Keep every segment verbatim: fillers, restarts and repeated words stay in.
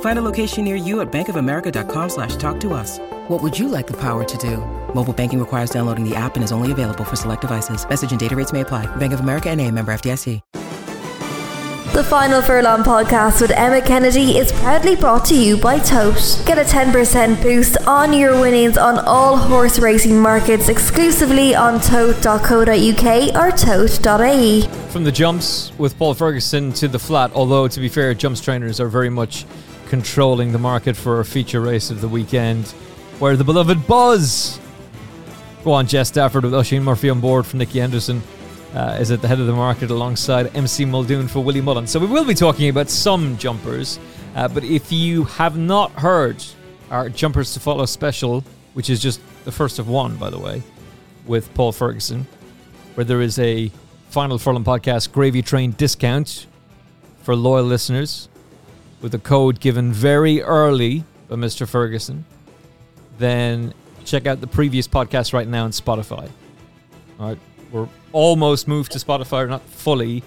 Find a location near you at bankofamerica.com slash talk to us. What would you like the power to do? Mobile banking requires downloading the app and is only available for select devices. Message and data rates may apply. Bank of America N A, member F D I C. The Final Furlong podcast with Emma Kennedy is proudly brought to you by Tote. Get a ten percent boost on your winnings on all horse racing markets exclusively on tote dot co dot uk or tote dot I E. From the jumps with Paul Ferguson to the flat, although to be fair, jumps trainers are very much controlling the market for our feature race of the weekend, where the beloved Buzz, go on Jess Stafford with Oisin Murphy on board for Nicky Henderson, uh, is at the head of the market alongside M C Muldoon for Willie Mullins. So we will be talking about some jumpers, uh, but if you have not heard our Jumpers to Follow special, which is just the first of one, by the way, with Paul Ferguson, where there is a Final Furlong Podcast Gravy Train discount for loyal listeners, with a code given very early by Mister Ferguson, then check out the previous podcast right now on Spotify. All right, we're almost moved to Spotify, not fully.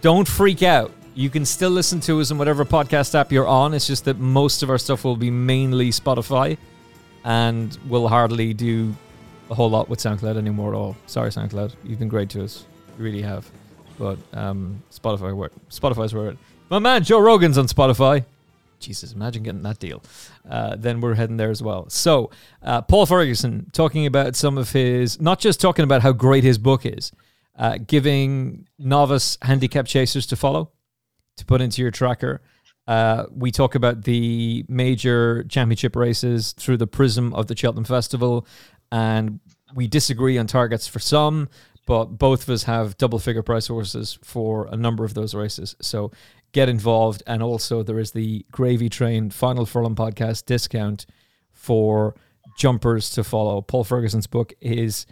Don't freak out. You can still listen to us on whatever podcast app you're on. It's just that most of our stuff will be mainly Spotify, and we'll hardly do a whole lot with SoundCloud anymore at all. Sorry, SoundCloud. You've been great to us. You really have. But um, Spotify, Spotify's where it... My man, Joe Rogan's on Spotify. Jesus, imagine getting that deal. Uh, then we're heading there as well. So, uh, Paul Ferguson talking about some of his... Not just talking about how great his book is. Uh, giving novice handicap chasers to follow, to put into your tracker. Uh, we talk about the major championship races through the prism of the Cheltenham Festival. And we disagree on targets for some, but both of us have double-figure price horses for a number of those races. So... get involved, and also there is the Gravy Train Final Furlong Podcast discount for Jumpers to Follow. Paul Ferguson's book is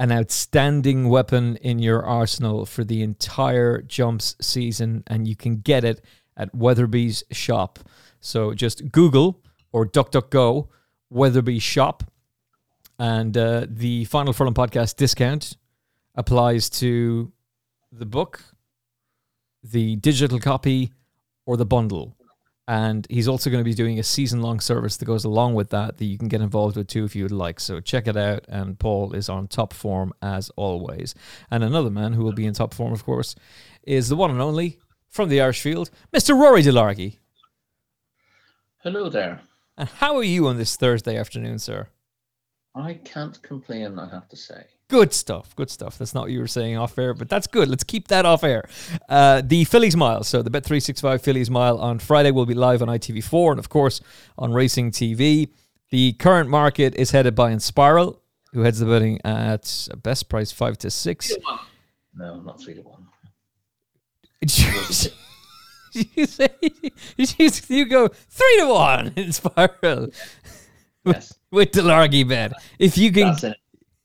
an outstanding weapon in your arsenal for the entire jumps season, and you can get it at Weatherby's shop. So just Google or DuckDuckGo Weatherby's shop, and uh, the Final Furlong Podcast discount applies to the book, the digital copy, or the bundle. And he's also going to be doing a season-long service that goes along with that that you can get involved with too if you would like. So check it out, and Paul is on top form as always. And another man who will be in top form, of course, is the one and only, from the Irish field, Mister Rory Delargy. Hello there. And how are you on this Thursday afternoon, sir? I can't complain, I have to say. Good stuff, good stuff. That's not what you were saying off air, but that's good. Let's keep that off air. Uh, the Phillies Mile, so the Bet three sixty-five Phillies Mile on Friday will be live on I T V four and, of course, on Racing T V. The current market is headed by Inspiral, who heads the betting at a best price five to six. No, not three to one. Did you, you say you, you go three to one, Inspiral? Yes. With, with Delargy bet, if you can. That's it.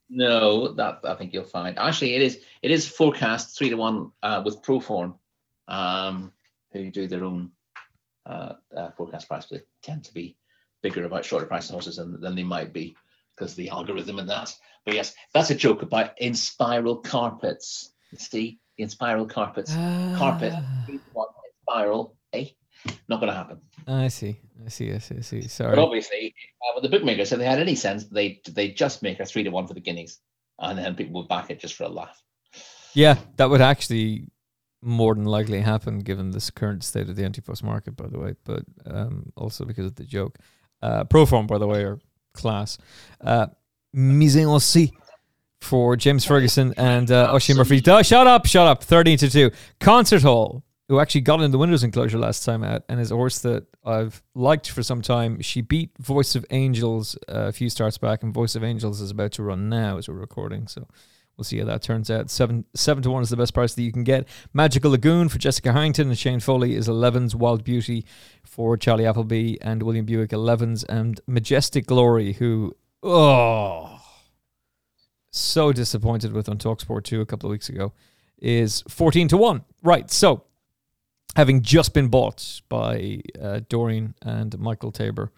No, that I think you'll find. Actually, it is it is forecast three to one uh, with Proform, um, who do their own uh, uh, forecast price, but they tend to be bigger about shorter price horses than, than they might be because of the algorithm and that. But yes, that's a joke about Inspiral carpets. You see, Inspiral carpets, ah. carpet, Inspiral, eh? Not going to happen. I see. I see, I see, I see. Sorry. But obviously, uh, well, the bookmakers, if they had any sense, they they just make a three to one for the guineas, and then people would back it just for a laugh. Yeah, that would actually more than likely happen given this current state of the anti-post market, by the way, but um, also because of the joke. Uh, Proform, by the way, are class. Uh, Mise en Aussi for James Ferguson and uh, Oisin Murphy. Oh, shut up, shut up. thirteen to two. Concert Hall, who actually got in the windows enclosure last time out and is a horse that I've liked for some time. She beat Voice of Angels a few starts back, and Voice of Angels is about to run now as we're recording, so we'll see how that turns out. Seven seven to one is the best price that you can get. Magical Lagoon for Jessica Harrington and Shane Foley is elevens. Wild Beauty for Charlie Appleby and William Buick, elevens. And Majestic Glory, who, oh, so disappointed with on TalkSport two a couple of weeks ago, is fourteen to one. Right, so having just been bought by uh, Doreen and Michael Tabor.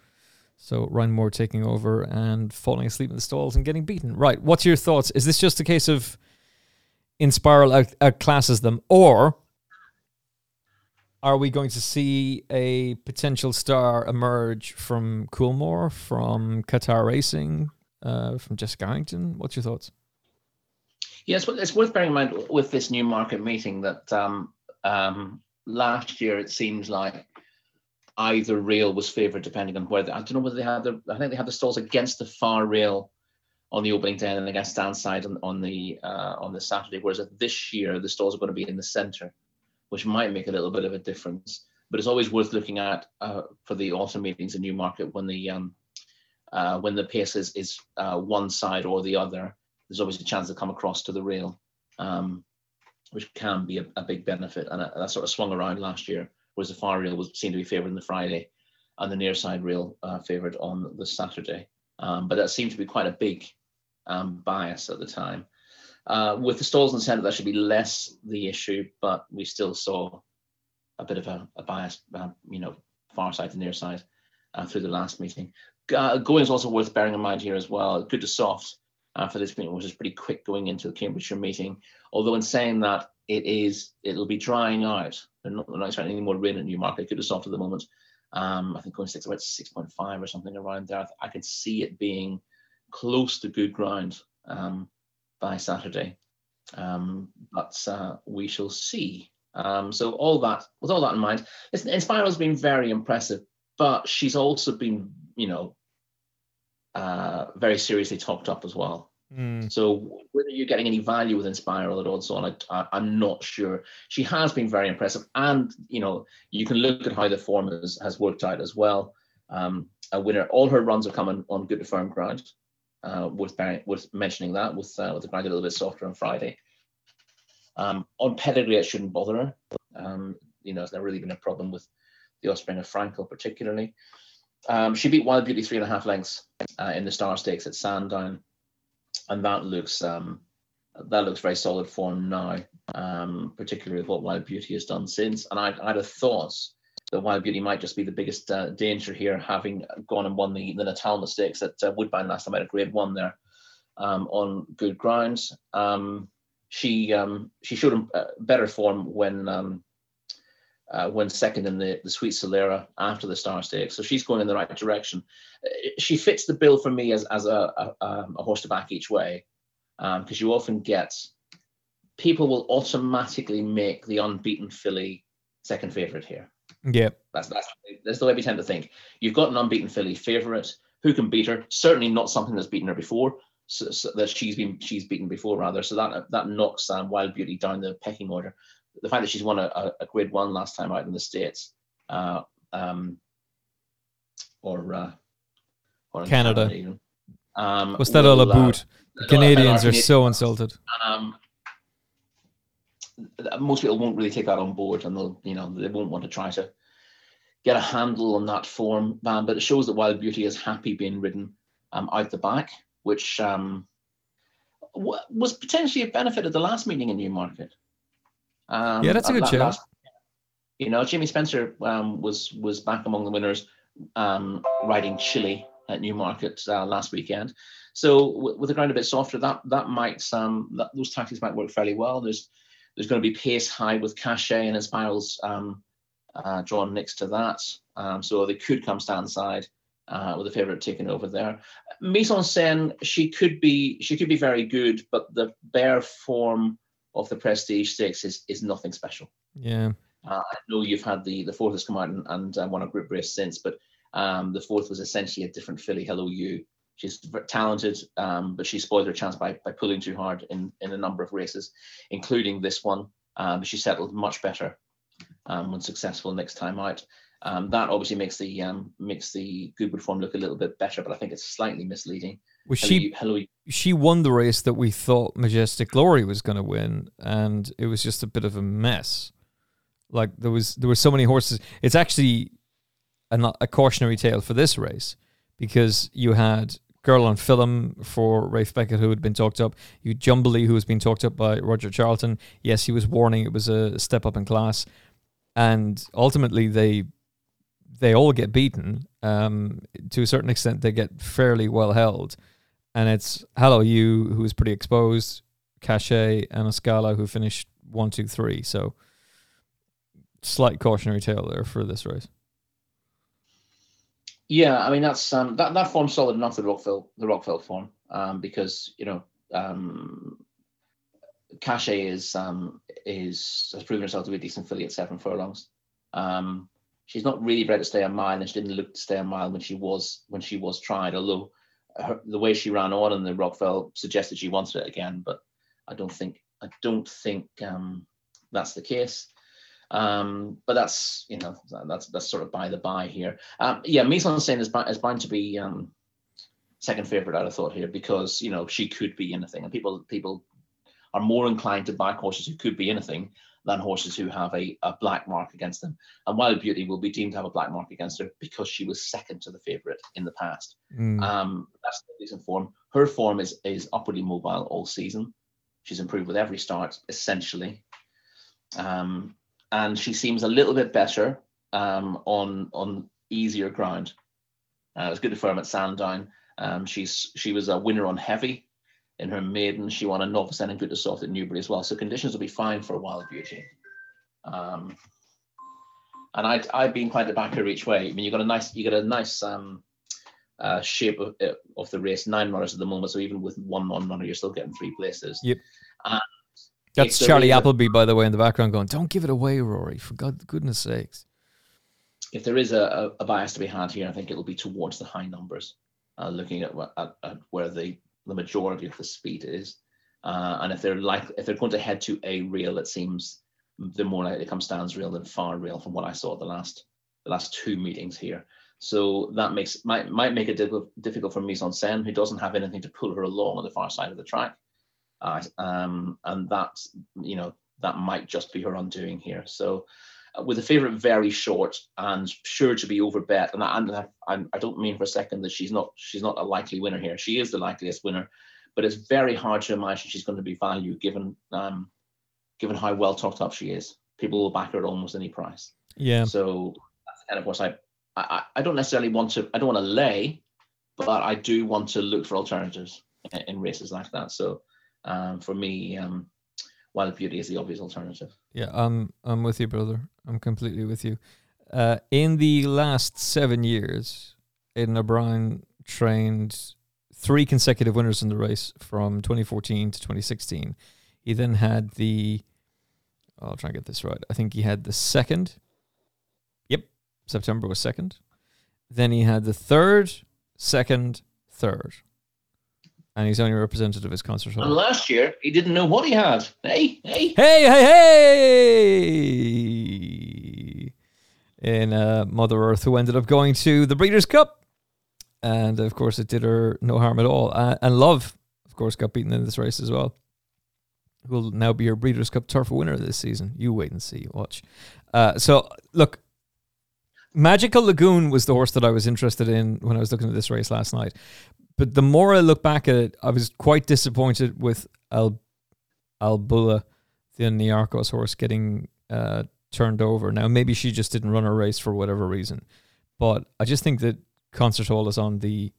So Ryan Moore taking over and falling asleep in the stalls and getting beaten. Right, what's your thoughts? Is this just a case of Inspiral out- outclasses them, or are we going to see a potential star emerge from Coolmore, from Qatar Racing, uh, from Jessica Harrington? What's your thoughts? Yes, yeah, it's, it's worth bearing in mind with this Newmarket meeting that um, um, last year it seems like either rail was favoured, depending on whether, I don't know whether they had the, I think they had the stalls against the far rail on the opening day and against stand side on, on the uh, on the Saturday. Whereas this year the stalls are going to be in the centre, which might make a little bit of a difference. But it's always worth looking at uh, for the autumn meetings in Newmarket when the um, uh, when the pace is is uh, one side or the other. There's always a chance to come across to the rail, um, which can be a, a big benefit, and that sort of swung around last year. Whereas the far rail was seen to be favoured on the Friday, and the near side rail uh, favoured on the Saturday. Um, but that seemed to be quite a big um, bias at the time. Uh, with the stalls in the centre, that should be less the issue, but we still saw a bit of a, a bias, uh, you know, far side to near side uh, through the last meeting. Uh, going is also worth bearing in mind here as well. Good to soft uh, for this meeting, which is pretty quick going into the Cambridgeshire meeting. Although in saying that, it is, it'll be drying out. They're not, they're not expecting any more rain in Newmarket. Could have soft at the moment. Um, I think going six, about six point five or something around there. I, th- I could see it being close to good ground um, by Saturday. Um, but uh, we shall see. Um, so all that, with all that in mind, listen, Inspiral's been very impressive, but she's also been, you know, uh, very seriously topped up as well. Mm. So whether you're getting any value with Inspiral at all, so on, I, I'm not sure. She has been very impressive, and you know you can look at how the form has, has worked out as well. Um, a winner, all her runs are coming on good to firm ground. Uh, worth worth mentioning that with uh, with the ground a little bit softer on Friday. Um, on pedigree, it shouldn't bother her. Um, you know, it's never really been a problem with the offspring of Frankel, particularly. Um, she beat Wild Beauty three and a half lengths uh, in the Star Stakes at Sandown. And that looks um, that looks very solid form now, um, particularly with what Wild Beauty has done since. And I'd, I'd have thought that Wild Beauty might just be the biggest uh, danger here, having gone and won the, the Natal Mistakes at uh, Woodbine last time, at a grade one there um, on good grounds. Um, she um, she showed him better form when um, uh, when second in the, the Sweet Solera after the Star Stakes. So she's going in the right direction. She fits the bill for me as, as a, a, a horse to back each way, because um, you often get people will automatically make the unbeaten filly second favourite here. Yeah, that's that's that's the way we tend to think. You've got an unbeaten filly favourite who can beat her. Certainly not something that's beaten her before, so, so that she's been she's beaten before rather. So that that knocks um, Wild Beauty down the pecking order. The fact that she's won a, a grade one last time out in the States, uh, um, or. Uh, Or Canada. Canada even. Um, What's that all about? Uh, Canadians are so insulted. Um, most people won't really take that on board, and they'll, you know, they won't want to try to get a handle on that form. Um, but it shows that Wild Beauty is happy being ridden um, out the back, which um, w- was potentially a benefit at the last meeting in Newmarket. Um, yeah, that's a good that, show. Last, you know, Jimmy Spencer um, was was back among the winners, um, riding Chile at Newmarket uh, last weekend. So w- with the ground a bit softer, that that might um that, those tactics might work fairly well. There's there's going to be pace high with Cachet and Inspiral's um uh, drawn next to that. Um, so they could come stand side uh, with a favourite taken over there. Mise en Scène, she could be she could be very good, but the bare form of the Prestige Stakes is is nothing special. Yeah, uh, I know you've had the the fourth has come out and, and uh, won a group race since, but. Um, the fourth was essentially a different filly, Hello You. She's talented, um, but she spoiled her chance by, by pulling too hard in, in a number of races, including this one. Um, she settled much better um, when successful next time out. Um, that obviously makes the um, makes the Goodwood form look a little bit better, but I think it's slightly misleading. Well, hello, she, you, hello, you. She won the race that we thought Majestic Glory was going to win, and it was just a bit of a mess. Like there was there were so many horses. It's actually a, a cautionary tale for this race because you had Girl on Film for Rafe Beckett, who had been talked up. You Jumbly, who was being talked up by Roger Charlton. Yes, he was warning it was a step up in class, and ultimately they. They all get beaten. Um, to a certain extent, they get fairly well held. And it's Hello You, who is pretty exposed, Cachet, and Escala, who finished one, two, three. So, slight cautionary tale there for this race. Yeah, I mean, that's um, that, that form's solid enough, the Rockville, the Rockville form, um, because, you know, um, Cachet is, um, is, has proven herself to be a decent filly at seven furlongs. Um, She's not really bred to stay a mile, and she didn't look to stay a mile when she was when she was tried. Although her, the way she ran on in the Rockville suggested she wanted it again, but I don't think I don't think um, that's the case. Um, but that's you know that's that's sort of by the by here. Um, yeah, Mise en Scène is, is bound to be um, second favourite out of thought here because you know she could be anything, and people people are more inclined to back horses who could be anything than horses who have a, a black mark against them. And Wild Beauty will be deemed to have a black mark against her because she was second to the favourite in the past. Mm. Um, that's the decent form. Her form is, is upwardly mobile all season. She's improved with every start, essentially. Um, and she seems a little bit better um, on on easier ground. Uh, it was good to firm at Sandown. Um, she's She was a winner on heavy in her maiden. She won a novice and good to soft at Newbury as well. So conditions will be fine for Wild Beauty. Um, and I'd I'd be inclined to back her each way. I mean, you got a nice you got a nice um, uh, shape of, of the race. Nine runners at the moment, so even with one non-runner, you're still getting three places. Yep. And that's Charlie Appleby, by the way, in the background, going, "Don't give it away, Rory, for God goodness sakes." If there is a, a bias to be had here, I think it'll be towards the high numbers. Uh, looking at, at, at where the the majority of the speed is, uh, and if they're like if they're going to head to a rail, it seems they're more likely to come stands rail than far rail from what I saw the last the last two meetings here. So that makes might might make it difficult for Mise en Scène, who doesn't have anything to pull her along on the far side of the track, uh, um, and that you know that might just be her undoing here. So uh, with the favourite very short and sure to be over bet, and I, and I, I don't mean for a second that she's not she's not a likely winner here. She is the likeliest winner, but it's very hard to imagine she's going to be valued given um, given how well talked up she is. People will back her at almost any price. Yeah. So that's kind of what I I, I don't necessarily want to I don't want to lay, but I do want to look for alternatives in, in races like that. So um, for me. Um, Wild Beauty is the obvious alternative. Yeah, I'm I'm with you, brother. I'm completely with you. Uh, in the last seven years, Aidan O'Brien trained three consecutive winners in the race from twenty fourteen to twenty sixteen. He then had the, I'll try and get this right. I think he had the second. Yep, September was second. Then he had the third, second, third. And he's only representative of his concert hall. And last year, he didn't know what he had. Hey, hey. Hey, hey, hey. In uh, Mother Earth, who ended up going to the Breeders' Cup. And, of course, it did her no harm at all. Uh, and Love, of course, got beaten in this race as well. Who will now be your Breeders' Cup Turf winner this season. You wait and see. Watch. Uh, so, look. Magical Lagoon was the horse that I was interested in when I was looking at this race last night. But the more I look back at it, I was quite disappointed with Al Albula, the Niarchos horse, getting uh, turned over. Now, maybe she just didn't run her race for whatever reason. But I just think that Concert Hall is on the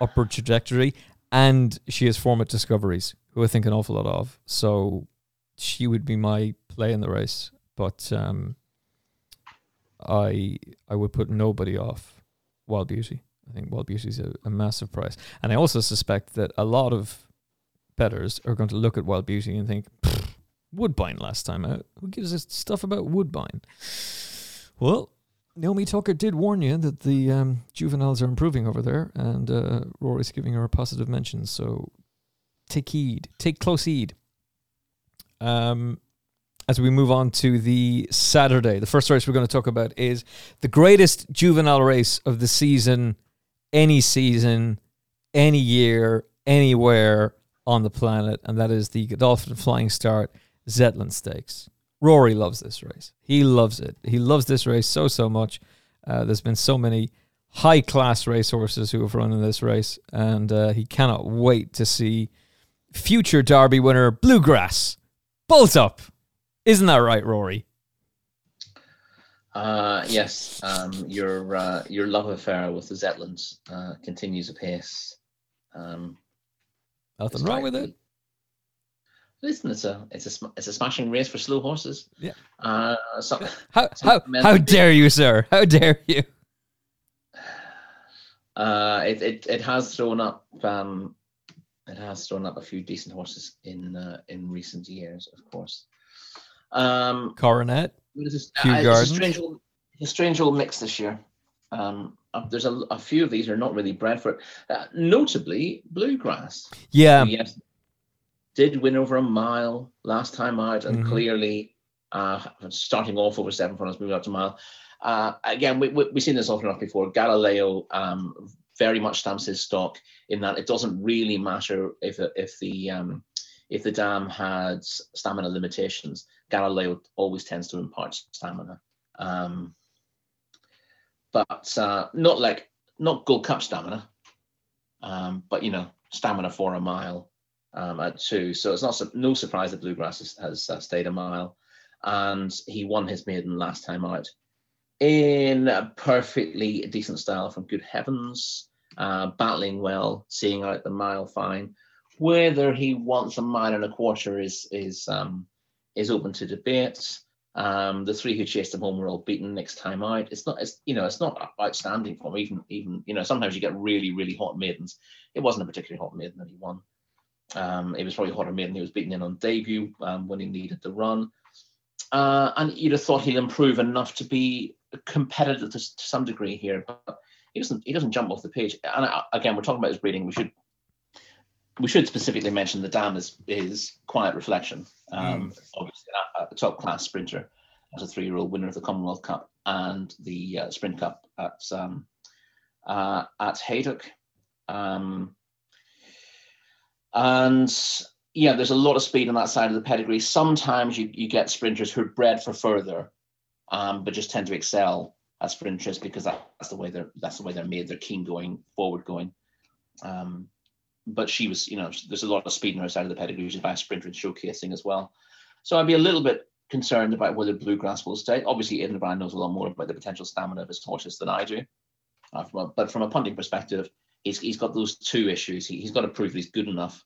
upward trajectory, and she has form at Discoveries, who I think an awful lot of. So she would be my play in the race. But um, I I would put nobody off Wild Beauty. I think Wild Beauty is a, a massive price. And I also suspect that a lot of bettors are going to look at Wild Beauty and think, Woodbine last time out. Who gives us stuff about Woodbine? Well, Naomi Tucker did warn you that the um, juveniles are improving over there, and uh, Rory's giving her a positive mention, so take heed. Take close heed. Um, as we move on to the Saturday, the first race we're going to talk about is the greatest juvenile race of the season, any season, any year, anywhere on the planet, and that is the Godolphin Flying Start Zetland Stakes. Rory loves this race. He loves it. He loves this race so, so much. Uh, there's been so many high-class racehorses who have run in this race, and uh, he cannot wait to see future Derby winner Bluegrass bolt up. Isn't that right, Rory? Uh, yes. Um, your uh, your love affair with the Zetlands uh, continues apace. Um, Nothing wrong with it. Listen, it's a it's a it's a smashing race for slow horses. Yeah. Uh, so, how how how dare you, sir? How dare you? Uh, it it it has thrown up um, it has thrown up a few decent horses in uh, in recent years, of course. Um, Coronet. It's a, uh, it's a strange old, a strange old mix this year. Um, uh, there's a, a few of these are not really bred for it. Uh, notably, Bluegrass. Yeah. So yes. Did win over a mile last time out, and mm-hmm. clearly uh, starting off over seven fronts, moving up to a mile. Uh, again, we, we, we've seen this often enough before. Galileo um, very much stamps his stock in that it doesn't really matter if if the um, if the dam had stamina limitations. Galileo always tends to impart stamina, um, but uh, not like not Gold Cup stamina, um, but you know, stamina for a mile. Um, at two, so it's not no surprise that Bluegrass has, has uh, stayed a mile, and he won his maiden last time out in a perfectly decent style from Good Heavens, uh, battling well, seeing out the mile fine. Whether he wants a mile and a quarter is is um, is open to debate. Um, the three who chased him home were all beaten next time out. It's not, it's you know, it's not outstanding for him. Even even you know, sometimes you get really really hot maidens. It wasn't a particularly hot maiden that he won. Um, it was probably hotter maiden he was beaten in on debut um, when he needed the run, uh, and you'd have thought he'd improve enough to be competitive to, to some degree here, but he doesn't. He doesn't jump off the page. And I, again, we're talking about his breeding. We should we should specifically mention the dam is is Quiet Reflection, um, mm. obviously a, a top class sprinter as a three year old winner of the Commonwealth Cup and the uh, Sprint Cup at um, uh, at Haydock. Um, And yeah, there's a lot of speed on that side of the pedigree. Sometimes you, you get sprinters who are bred for further, um, but just tend to excel as sprinters because that, that's the way they're that's the way they're made. They're keen going, forward going. Um, but she was, you know, there's a lot of speed on her side of the pedigree. She's by a sprinter and showcasing as well. So I'd be a little bit concerned about whether Bluegrass will stay. Obviously, Aidan O'Brien knows a lot more about the potential stamina of his horses than I do. Uh, from a, but from a punting perspective, He's, he's got those two issues. He, he's got to prove he's good enough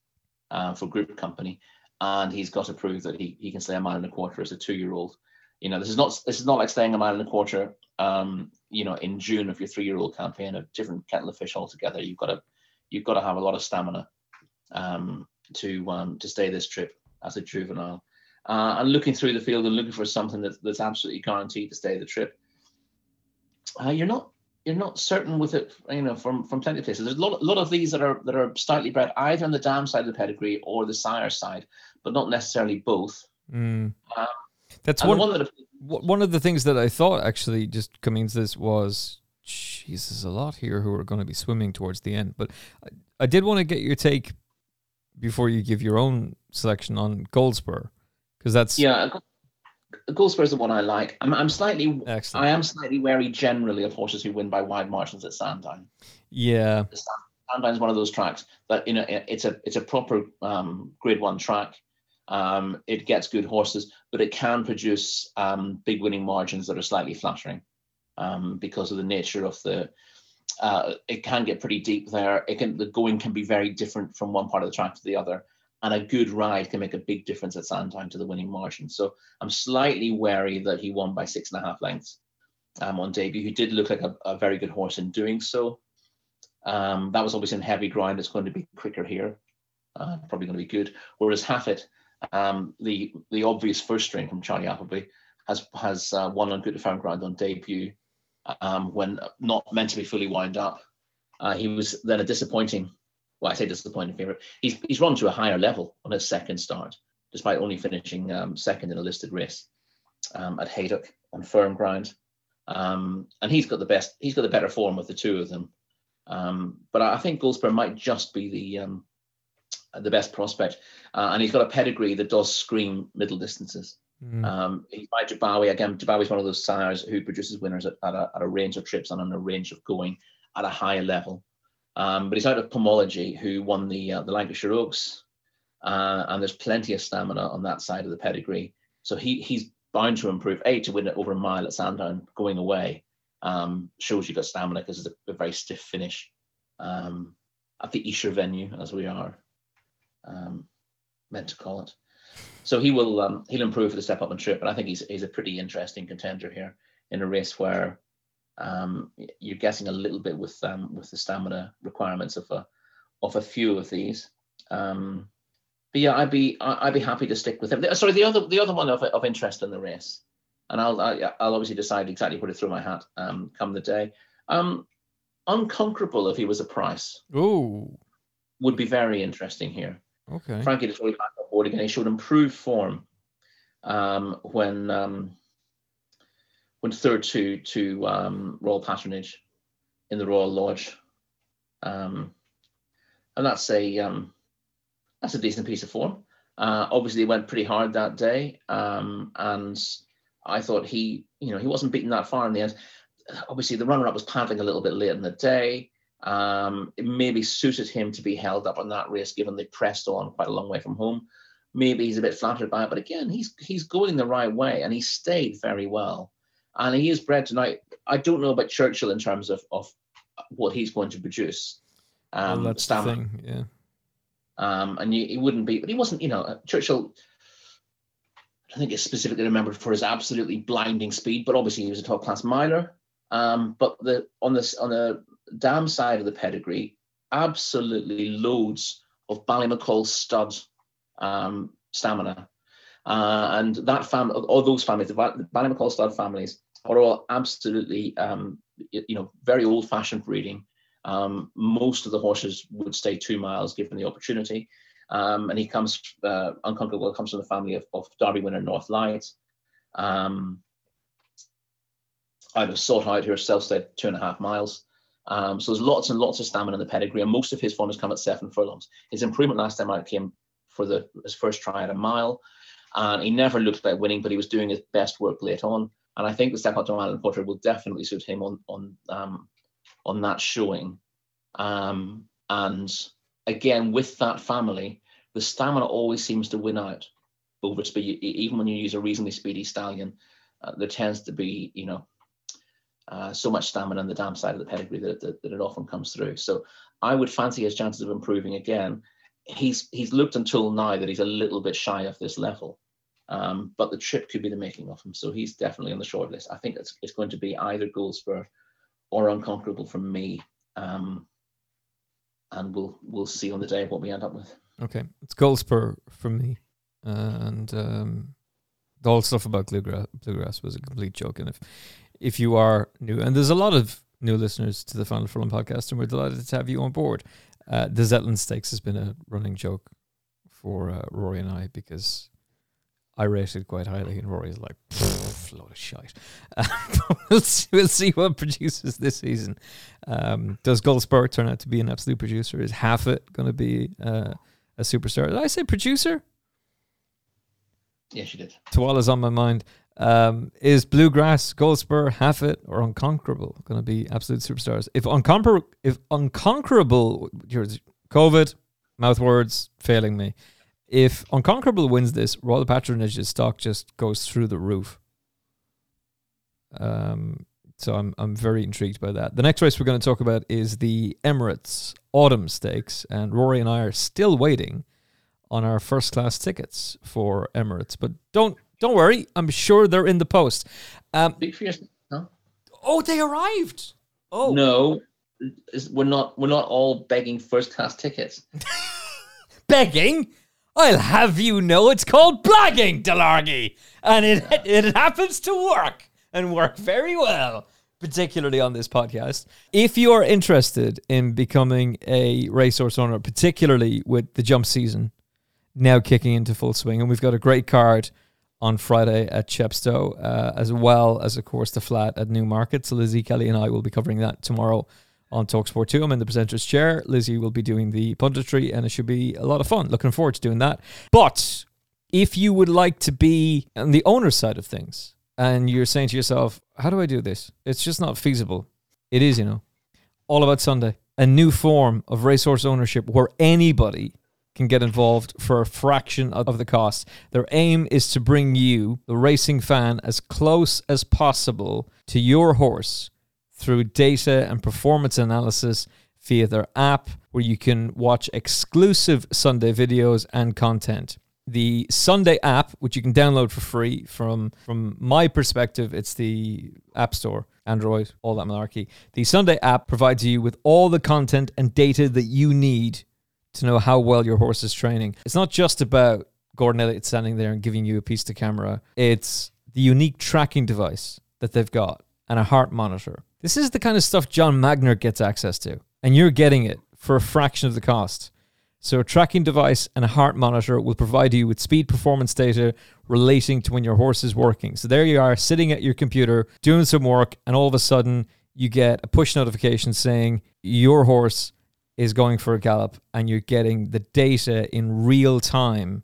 uh, for group company, and he's got to prove that he, he can stay a mile and a quarter as a two-year-old. You know, this is not this is not like staying a mile and a quarter. Um, you know, in June of your three-year-old campaign, a different kettle of fish altogether. You've got to you've got to have a lot of stamina um, to um, to stay this trip as a juvenile. Uh, and looking through the field and looking for something that, that's absolutely guaranteed to stay the trip, uh, you're not. You're not certain with it, you know, from, from plenty of places. There's a lot, a lot of these that are that are slightly bred either on the dam side of the pedigree or the sire side, but not necessarily both. Mm. Um, That's one, one, that have, one of the things that I thought actually just coming into this was, Jesus, a lot here who are going to be swimming towards the end. But I, I did want to get your take before you give your own selection on Goldspur, because that's yeah. Goldspur is the one I like. I'm, I'm slightly, Excellent. I am slightly wary generally of horses who win by wide margins at Sandown. Yeah, Sandown is one of those tracks that you know it's a it's a proper um, Grade One track. Um, it gets good horses, but it can produce um, big winning margins that are slightly flattering um, because of the nature of the. Uh, it can get pretty deep there. It can the going can be very different from one part of the track to the other. And a good ride can make a big difference at Sandown to the winning margin. So I'm slightly wary that he won by six and a half lengths um, on debut. He did look like a, a very good horse in doing so. Um, that was obviously in heavy ground. It's going to be quicker here. Uh, probably going to be good. Whereas Hafit, um, the the obvious first string from Charlie Appleby, has has uh, won on good firm ground on debut. um, when not meant to be fully wound up. Uh, he was then a disappointing, well, I say disappointing favourite. He's, he's run to a higher level on his second start, despite only finishing um, second in a listed race um, at Haydock on firm ground. Um, and he's got the best, he's got the better form of the two of them. Um, but I think Goldspur might just be the um, the best prospect. Uh, and he's got a pedigree that does scream middle distances. Mm. Um, he's by Dubai. Again, Dubai is one of those sires who produces winners at, at, a, at a range of trips and on a range of going at a higher level. Um, but he's out of Pomology, who won the uh, the Lancashire Oaks. Uh, and there's plenty of stamina on that side of the pedigree. So he he's bound to improve. A, to win it over a mile at Sandown going away um, shows you've got stamina, because it's a, a very stiff finish um, at the Esher venue, as we are um, meant to call it. So he will um, he'll improve for the step up and trip, but I think he's he's a pretty interesting contender here in a race where um, you're guessing a little bit with um, with the stamina requirements of a of a few of these. Um, But yeah, I'd be I'd be happy to stick with him. Sorry, the other the other one of of interest in the race, and I'll I'll obviously decide exactly where to throw my hat um, come the day. Um, Unconquerable, if he was a price, ooh, would be very interesting here. Okay, Frankie de Torre back on board again. He showed improved form um, when um, when third to to um, Royal Patronage in the Royal Lodge, um, and that's a. Um, That's a decent piece of form. Uh, obviously, he went pretty hard that day, um, and I thought he, you know, he wasn't beaten that far in the end. Obviously, the runner-up was paddling a little bit late in the day. Um, it maybe suited him to be held up on that race, given they pressed on quite a long way from home. Maybe he's a bit flattered by it, but again, he's he's going the right way, and he stayed very well. And he is bred tonight. I don't know about Churchill in terms of of what he's going to produce. Um, well, that's the thing, yeah. Um, and he wouldn't be, but he wasn't, you know, Churchill, I think is specifically remembered for his absolutely blinding speed, but obviously he was a top class miler. Um, but the on this on the dam side of the pedigree, absolutely loads of Ballymacall stud um, stamina. Uh, and that family, all those families, the Ballymacall stud families are all absolutely, um, you know, very old fashioned breeding. Um, most of the horses would stay two miles given the opportunity, um, and he comes uh, Unconquerable comes from the family of, of Derby winner North Light, um, out of Sought Out, who herself stayed two and a half miles. Um, so there's lots and lots of stamina in the pedigree, and most of his form has come at seven furlongs. His improvement last time out came for the his first try at a mile, and he never looked like winning, but he was doing his best work late on. And I think the step out to Island Porter will definitely suit him on on. Um, on that showing, um, and again with that family, the stamina always seems to win out over speed. Even when you use a reasonably speedy stallion, uh, there tends to be, you know, uh, so much stamina on the damn side of the pedigree that, that, that it often comes through. So I would fancy his chances of improving again. He's he's looked until now that he's a little bit shy of this level, um, but the trip could be the making of him. So he's definitely on the short list. I think it's it's going to be either Goldspur or Unconquerable from me, um, and we'll we'll see on the day what we end up with. Okay, it's Goldspur from me, and um, the whole stuff about Bluegrass, Bluegrass was a complete joke. And if if you are new, and there's a lot of new listeners to the Final Furlong podcast, and we're delighted to have you on board. Uh, the Zetland Stakes has been a running joke for uh, Rory and I, because I rated quite highly, and Rory's like, load of shite. Uh, we'll, see, we'll see what produces this season. Um, does Goldspur turn out to be an absolute producer? Is Hafit going to be uh, a superstar? Did I say producer? Yes, you did. Tuala's on my mind. Um, is Bluegrass, Goldspur, Hafit, or Unconquerable going to be absolute superstars? If, unconquer- if Unconquerable, COVID, mouth words failing me. If Unconquerable wins this, Royal Patronage's stock just goes through the roof. Um, so I'm I'm very intrigued by that. The next race we're going to talk about is the Emirates Autumn Stakes, and Rory and I are still waiting on our first class tickets for Emirates. But don't don't worry, I'm sure they're in the post. Um, oh, they arrived. Oh no, we're not we're not all begging first class tickets. Begging. I'll have you know it's called blagging, Delargy, and it, it it happens to work, and work very well. particularly on this podcast. If you are interested in becoming a racehorse owner, particularly with the jump season now kicking into full swing, and we've got a great card on Friday at Chepstow, uh, as well as, of course, the flat at Newmarket. So Lizzie Kelly and I will be covering that tomorrow on Talksport two. I'm in the presenter's chair. Lizzie will be doing the punditry, and it should be a lot of fun. Looking forward to doing that. But if you would like to be on the owner side of things, and you're saying to yourself, how do I do this? It's just not feasible. It is, you know. All About Sunday, a new form of racehorse ownership where anybody can get involved for a fraction of the cost. Their aim is to bring you, the racing fan, as close as possible to your horse through data and performance analysis via their app, where you can watch exclusive Sunday videos and content. The Sunday app, which you can download for free from, from my perspective, it's the App Store, Android, all that malarkey. The Sunday app provides you with all the content and data that you need to know how well your horse is training. It's not just about Gordon Elliott standing there and giving you a piece to camera. It's the unique tracking device that they've got and a heart monitor. This is the kind of stuff John Magner gets access to, and you're getting it for a fraction of the cost. So a tracking device and a heart monitor will provide you with speed performance data relating to when your horse is working. So there you are, sitting at your computer, doing some work, and all of a sudden you get a push notification saying your horse is going for a gallop, and you're getting the data in real time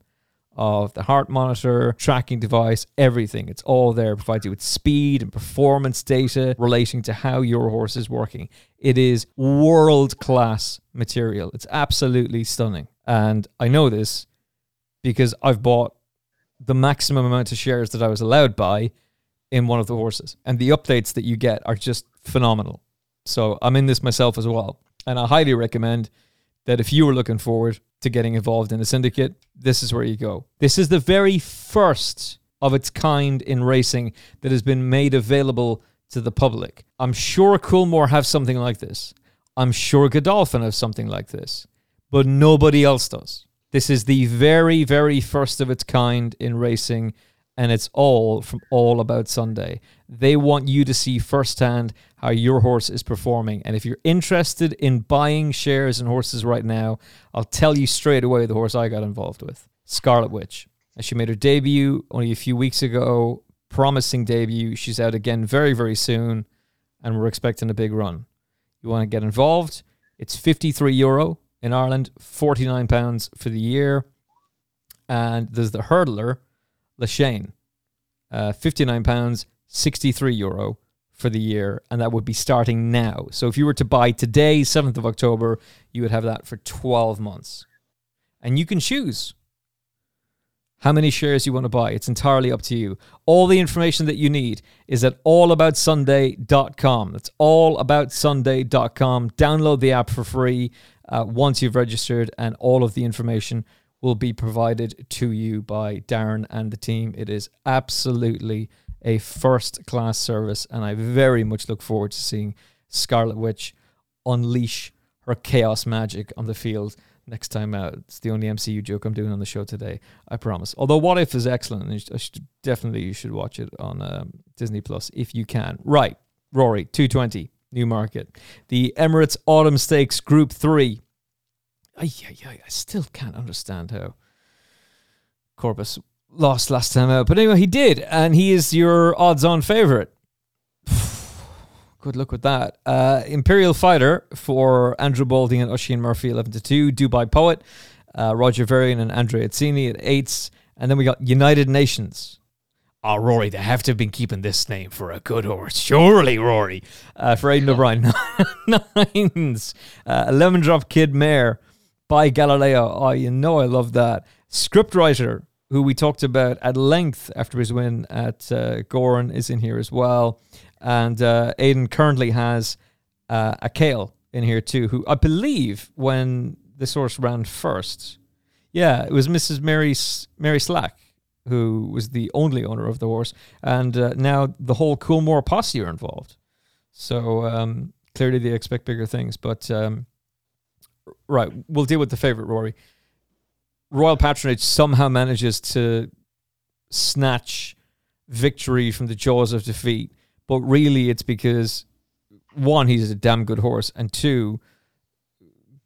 of the heart monitor, tracking device, everything. It's all there. It provides you with speed and performance data relating to how your horse is working. It is world-class material. It's absolutely stunning. And I know this because I've bought the maximum amount of shares that I was allowed by in one of the horses. And the updates that you get are just phenomenal. So I'm in this myself as well. And I highly recommend that if you were looking forward to getting involved in a syndicate, this is where you go. This is the very first of its kind in racing that has been made available to the public. I'm sure Coolmore have something like this. I'm sure Godolphin have something like this. But nobody else does. This is the very, very first of its kind in racing, and it's all from All About Sunday. They want you to see firsthand how your horse is performing. And if you're interested in buying shares in horses right now, I'll tell you straight away the horse I got involved with, Scarlet Witch. And she made her debut only a few weeks ago, promising debut. She's out again very, very soon, and we're expecting a big run. You want to get involved? It's fifty-three euro in Ireland, forty-nine pounds for the year. And there's the hurdler, Lachane, uh, fifty-nine pounds, sixty-three euro for the year, and that would be starting now. So if you were to buy today, seventh of October, you would have that for twelve months. And you can choose how many shares you want to buy. It's entirely up to you. All the information that you need is at all about sunday dot com. That's all about sunday dot com. Download the app for free uh, once you've registered, and all of the information will be provided to you by Darren and the team. It is absolutely a first-class service, and I very much look forward to seeing Scarlet Witch unleash her chaos magic on the field next time out. It's the only M C U joke I'm doing on the show today, I promise. Although What If is excellent, and I should, definitely you should watch it on um, Disney Plus if you can. Right, Rory, two twenty, Newmarket. The Emirates Autumn Stakes Group three. I, I, I still can't understand how Corpus lost last time out. But anyway, he did, and he is your odds-on favourite. Good luck with that. Uh, Imperial Fighter for Andrew Balding and Oisin Murphy, eleven to two. Dubai Poet, uh, Roger Varian and Andrea Azzini at eights. And then we got United Nations. Oh, Rory, they have to have been keeping this name for a good horse. Surely, Rory. Uh, for Aidan O'Brien, nines. Uh, eleven-drop Kid Mare by Galileo. Oh, you know I love that. Scriptwriter, who we talked about at length after his win at uh, Goran, is in here as well. And uh, Aidan currently has uh, a Kale in here too, who I believe when this horse ran first, yeah, it was Missus Mary, Mary Slack, who was the only owner of the horse. And uh, now the whole Coolmore posse are involved. So um, clearly they expect bigger things, but... Um, Right, we'll deal with the favourite, Rory. Royal Patronage somehow manages to snatch victory from the jaws of defeat But really, it's because, one, he's a damn good horse, and two,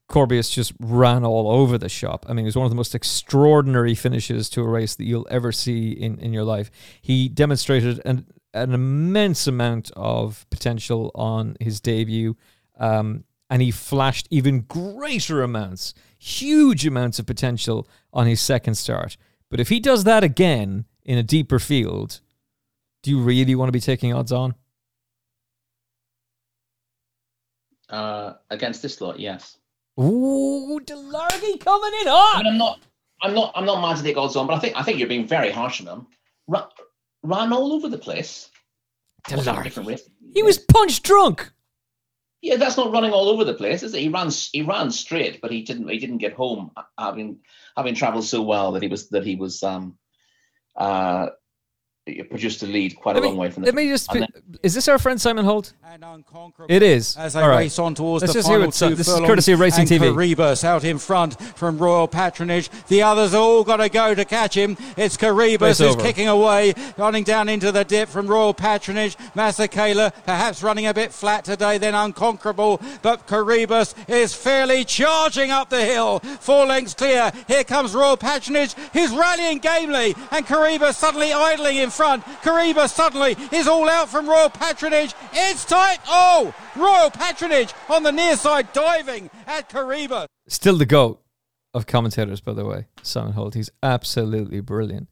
Corpus just ran all over the shop. I mean, it was one of the most extraordinary finishes to a race that you'll ever see in, in your life. He demonstrated an, an immense amount of potential on his debut, um, and he flashed even greater amounts, huge amounts of potential on his second start. But if he does that again in a deeper field, do you really want to be taking odds on? Uh, against this lot, yes. Ooh, Delargy coming in hot. I mean, I'm not, I'm not, I'm not mad to take odds on, but I think, I think you're being very harsh on him. Ran, ran all over the place. Delargy, he was punch drunk. Yeah, that's not running all over the place, is it? He ran, he ran straight, but he didn't, he didn't get home having, having travelled so well that he was, that he was, um, uh, produced a lead quite let a me, long way from. Let me just. Then, is this our friend Simon Holt? And Unconquerable. It is. As they All race right. on towards Let's the final two furlongs. This is courtesy of Racing T V. Coribus out in front from Royal Patronage. The others all got to go to catch him. It's Coribus who's over. Kicking away, running down into the dip from Royal Patronage. Masakela perhaps running a bit flat today. Then Unconquerable, but Coribus is fairly charging up the hill. Four lengths clear. Here comes Royal Patronage, who's rallying gamely, and Coribus suddenly idling in front. Coribus suddenly is all out from Royal Patronage. It's tight. Oh, Royal Patronage on the near side diving at Coribus. Still the GOAT of commentators, by the way, Simon Holt. He's absolutely brilliant.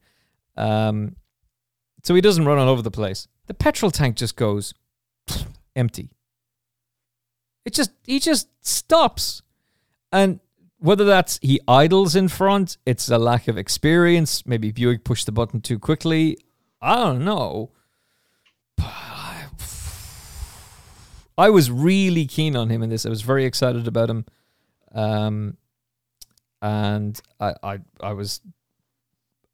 Um, so he doesn't run all over the place. The petrol tank just goes empty. It just he just stops. And whether that's he idles in front, it's a lack of experience. Maybe Buick pushed the button too quickly. I don't know. I was really keen on him in this. I was very excited about him. Um, and I, I I was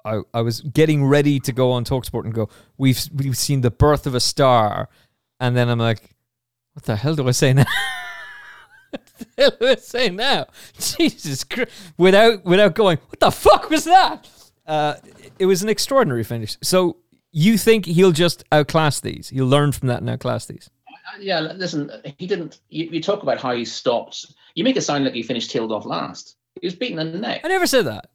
I I was getting ready to go on TalkSport and go, We've we've seen the birth of a star, and then I'm like, what the hell do I say now? what the hell do I say now? Jesus Christ, without without going, what the fuck was that? Uh, it was an extraordinary finish. So you think he'll just outclass these? He'll learn from that and outclass these? Yeah, listen, he didn't... You, you talk about how he stopped. You make it sound like he finished tailed off last. He was beaten in the neck. I never said that.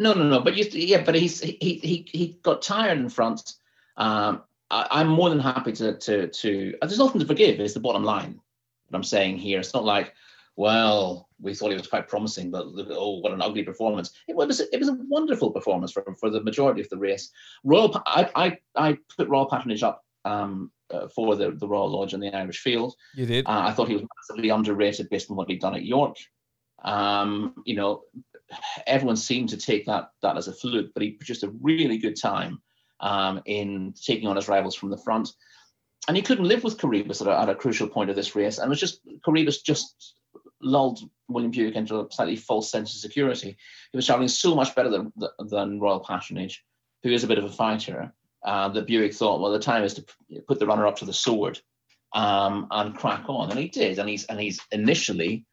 No, no, no. But you, yeah, but he's, he he he got tired in front. Um, I, I'm more than happy to, to... to. There's nothing to forgive, is the bottom line that I'm saying here. It's not like, well, we thought he was quite promising, but oh, what an ugly performance. It was it was a wonderful performance for for the majority of the race. Royal, I I, I put Royal Patronage up um, uh, for the, the Royal Lodge and the Irish Field. You did? Uh, I thought he was massively underrated based on what he'd done at York. Um, you know, everyone seemed to take that that as a fluke, but he produced a really good time um, in taking on his rivals from the front. And he couldn't live with Coribus at a, at a crucial point of this race. And it was just, Coribus just lulled William Buick into a slightly false sense of security. He was traveling so much better than than Royal Patronage, who is a bit of a fighter, uh, that Buick thought, well, the time is to put the runner up to the sword um, and crack on. And he did. And he's and he's initially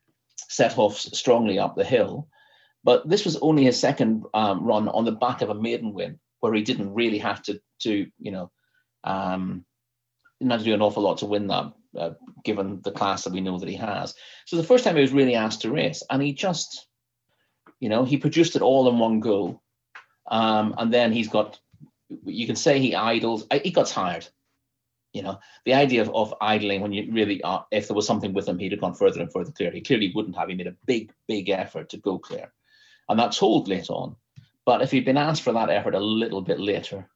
set off strongly up the hill. But this was only his second um, run on the back of a maiden win, where he didn't really have to, to you know, um, didn't have to do an awful lot to win that. Uh, given the class that we know that he has. So the first time he was really asked to race, and he just, you know, he produced it all in one go. Um, and then he's got, you can say he idled, he got tired. You know, the idea of, of idling when you really are, if there was something with him, he'd have gone further and further clear. He clearly wouldn't have. He made a big, big effort to go clear. And that's told late on. But if he'd been asked for that effort a little bit later,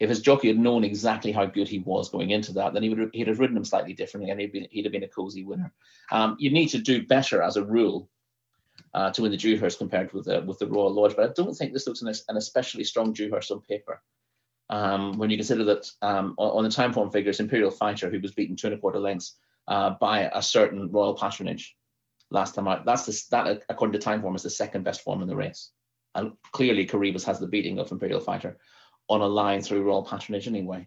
if his jockey had known exactly how good he was going into that, then he would he'd have ridden him slightly differently, and he'd been he'd have been a cosy winner. Um, you need to do better as a rule uh, to win the Dewhurst compared with the with the Royal Lodge, but I don't think this looks an, an especially strong Dewhurst on paper. Um, when you consider that um, on, on the time form figures, Imperial Fighter, who was beaten two and a quarter lengths uh, by a certain Royal Patronage last time out, that's the, that according to time form is the second best form in the race, and clearly Coribus has the beating of Imperial Fighter on a line through Royal Patronage anyway.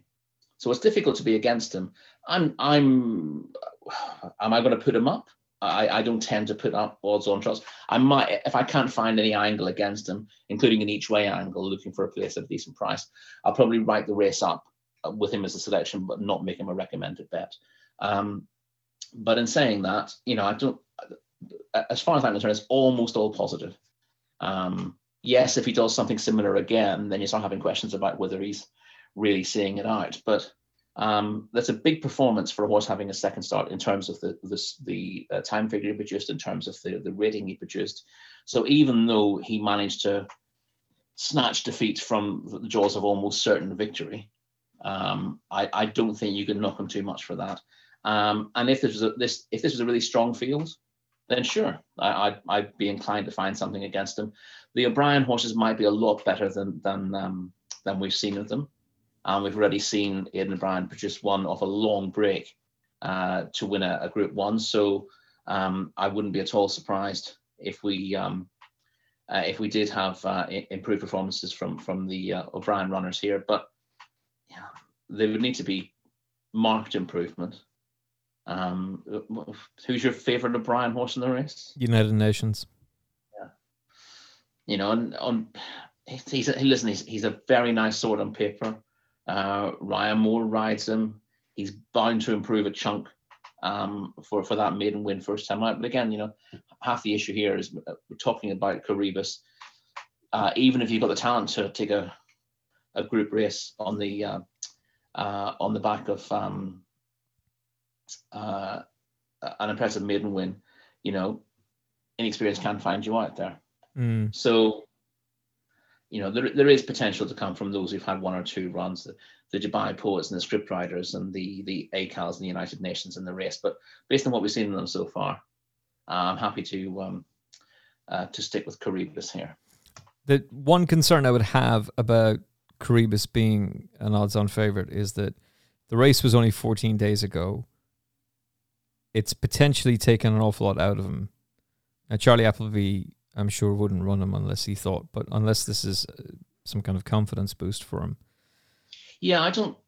So it's difficult to be against him. I'm, I'm, am I going to put him up? I, I don't tend to put up odds on trots. I might, if I can't find any angle against him, including an each way angle, looking for a place at a decent price, I'll probably write the race up with him as a selection, but not make him a recommended bet. Um, but in saying that, you know, I don't, as far as I'm concerned, it's almost all positive. Um, yes, if he does something similar again, then you start having questions about whether he's really seeing it out. But um, that's a big performance for a horse having a second start in terms of the the, the uh, time figure he produced, in terms of the, the rating he produced. So even though he managed to snatch defeat from the jaws of almost certain victory, um, I, I don't think you can knock him too much for that. Um, and if this was a, this if this was a really strong field, then sure, I, I'd, I'd be inclined to find something against them. The O'Brien horses might be a lot better than than um, than we've seen of them. And um, we've already seen Aidan O'Brien produce one off a long break uh, to win a, a Group One. So um, I wouldn't be at all surprised if we um, uh, if we did have uh, improved performances from from the uh, O'Brien runners here. But yeah, they would need to be marked improvement. Um, who's your favourite O'Brien horse in the race? United Nations. Yeah, you know, on, on he's a, listen, he's he's a very nice sort on paper. Uh, Ryan Moore rides him. He's bound to improve a chunk um, for for that maiden win first time out. But again, you know, half the issue here is we're talking about Corribus. Uh, even if you've got the talent to take a a group race on the uh, uh, on the back of um, Uh, an impressive maiden win, you know, inexperience can find you out there. Mm. So, you know, there there is potential to come from those who've had one or two runs, the, the Dubai Poets and the Script Riders and the the A C A Ls and the United Nations in the race. But based on what we've seen in them so far, uh, I'm happy to um, uh, to stick with Corribus here. The one concern I would have about Corribus being an odds-on favourite is that the race was only fourteen days ago. It's potentially taken an awful lot out of him. Now, Charlie Appleby, I'm sure, wouldn't run him unless he thought, but unless this is some kind of confidence boost for him. Yeah, I don't...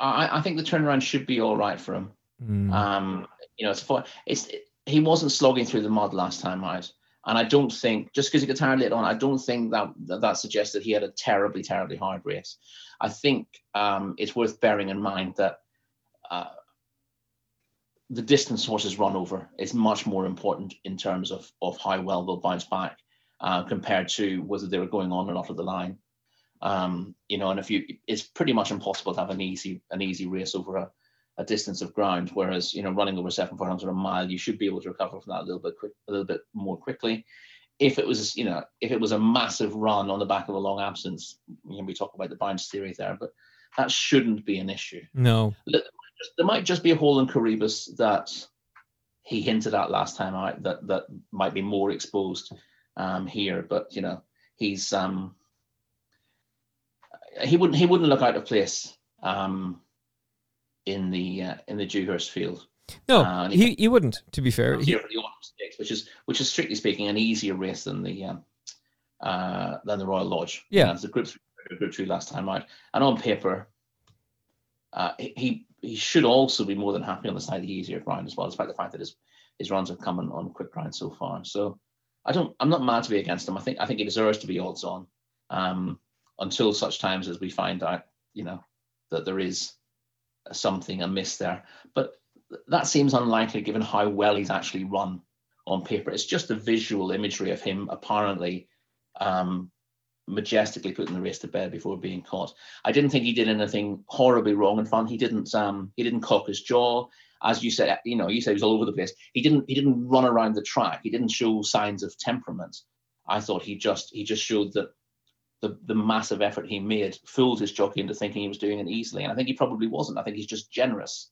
I, I think the turnaround should be all right for him. Mm. Um, you know, it's, it's it, he wasn't slogging through the mud last time out, and I don't think, just because he got tired later on, I don't think that, that that suggests that he had a terribly, terribly hard race. I think um, it's worth bearing in mind that uh, the distance horses run over is much more important in terms of, of how well they'll bounce back uh, compared to whether they were going on or not of the line. Um, you know, and if you, it's pretty much impossible to have an easy an easy race over a, a distance of ground. Whereas, you know, running over seven four hundred a mile, you should be able to recover from that a little bit quick, a little bit more quickly. If it was, you know, if it was a massive run on the back of a long absence, you know, we talk about the bounce theory there, but that shouldn't be an issue. No. Look, there might just be a hole in Corribus that he hinted at last time out that, that might be more exposed um, here, but you know he's um, he wouldn't he wouldn't look out of place um, in the uh, in the Dewhurst field. No, uh, he, he he wouldn't. To be fair, here for the autumn stakes, which is which is strictly speaking an easier race than the um, uh, than the Royal Lodge. Yeah, it's a group three, group two last time out, and on paper, uh, he. He should also be more than happy on the side of the easier ground as well, despite the fact that his, his runs have come on, on quick ground so far. So I don't, I'm not mad to be against him. I think I think he deserves to be odds on um, until such times as we find out, you know, that there is something amiss there. But that seems unlikely given how well he's actually run on paper. It's just the visual imagery of him apparently um, majestically putting the race to bed before being caught. I didn't think he did anything horribly wrong in front. He didn't um he didn't cock his jaw. As you said, you know, you said he was all over the place. He didn't he didn't run around the track. He didn't show signs of temperament. I thought he just he just showed that the the massive effort he made fooled his jockey into thinking he was doing it easily. And I think he probably wasn't. I think he's just generous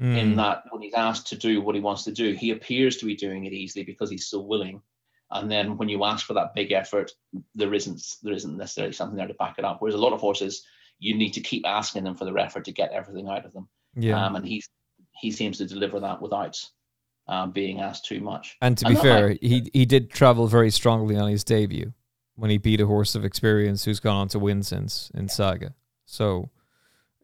mm. in that when he's asked to do what he wants to do, he appears to be doing it easily because he's so willing. And then when you ask for that big effort, there isn't there isn't necessarily something there to back it up. Whereas a lot of horses, you need to keep asking them for their effort to get everything out of them. Yeah. Um, and he he seems to deliver that without uh, being asked too much. And to and be fair, like, he he did travel very strongly on his debut when he beat a horse of experience who's gone on to win since in Saga. So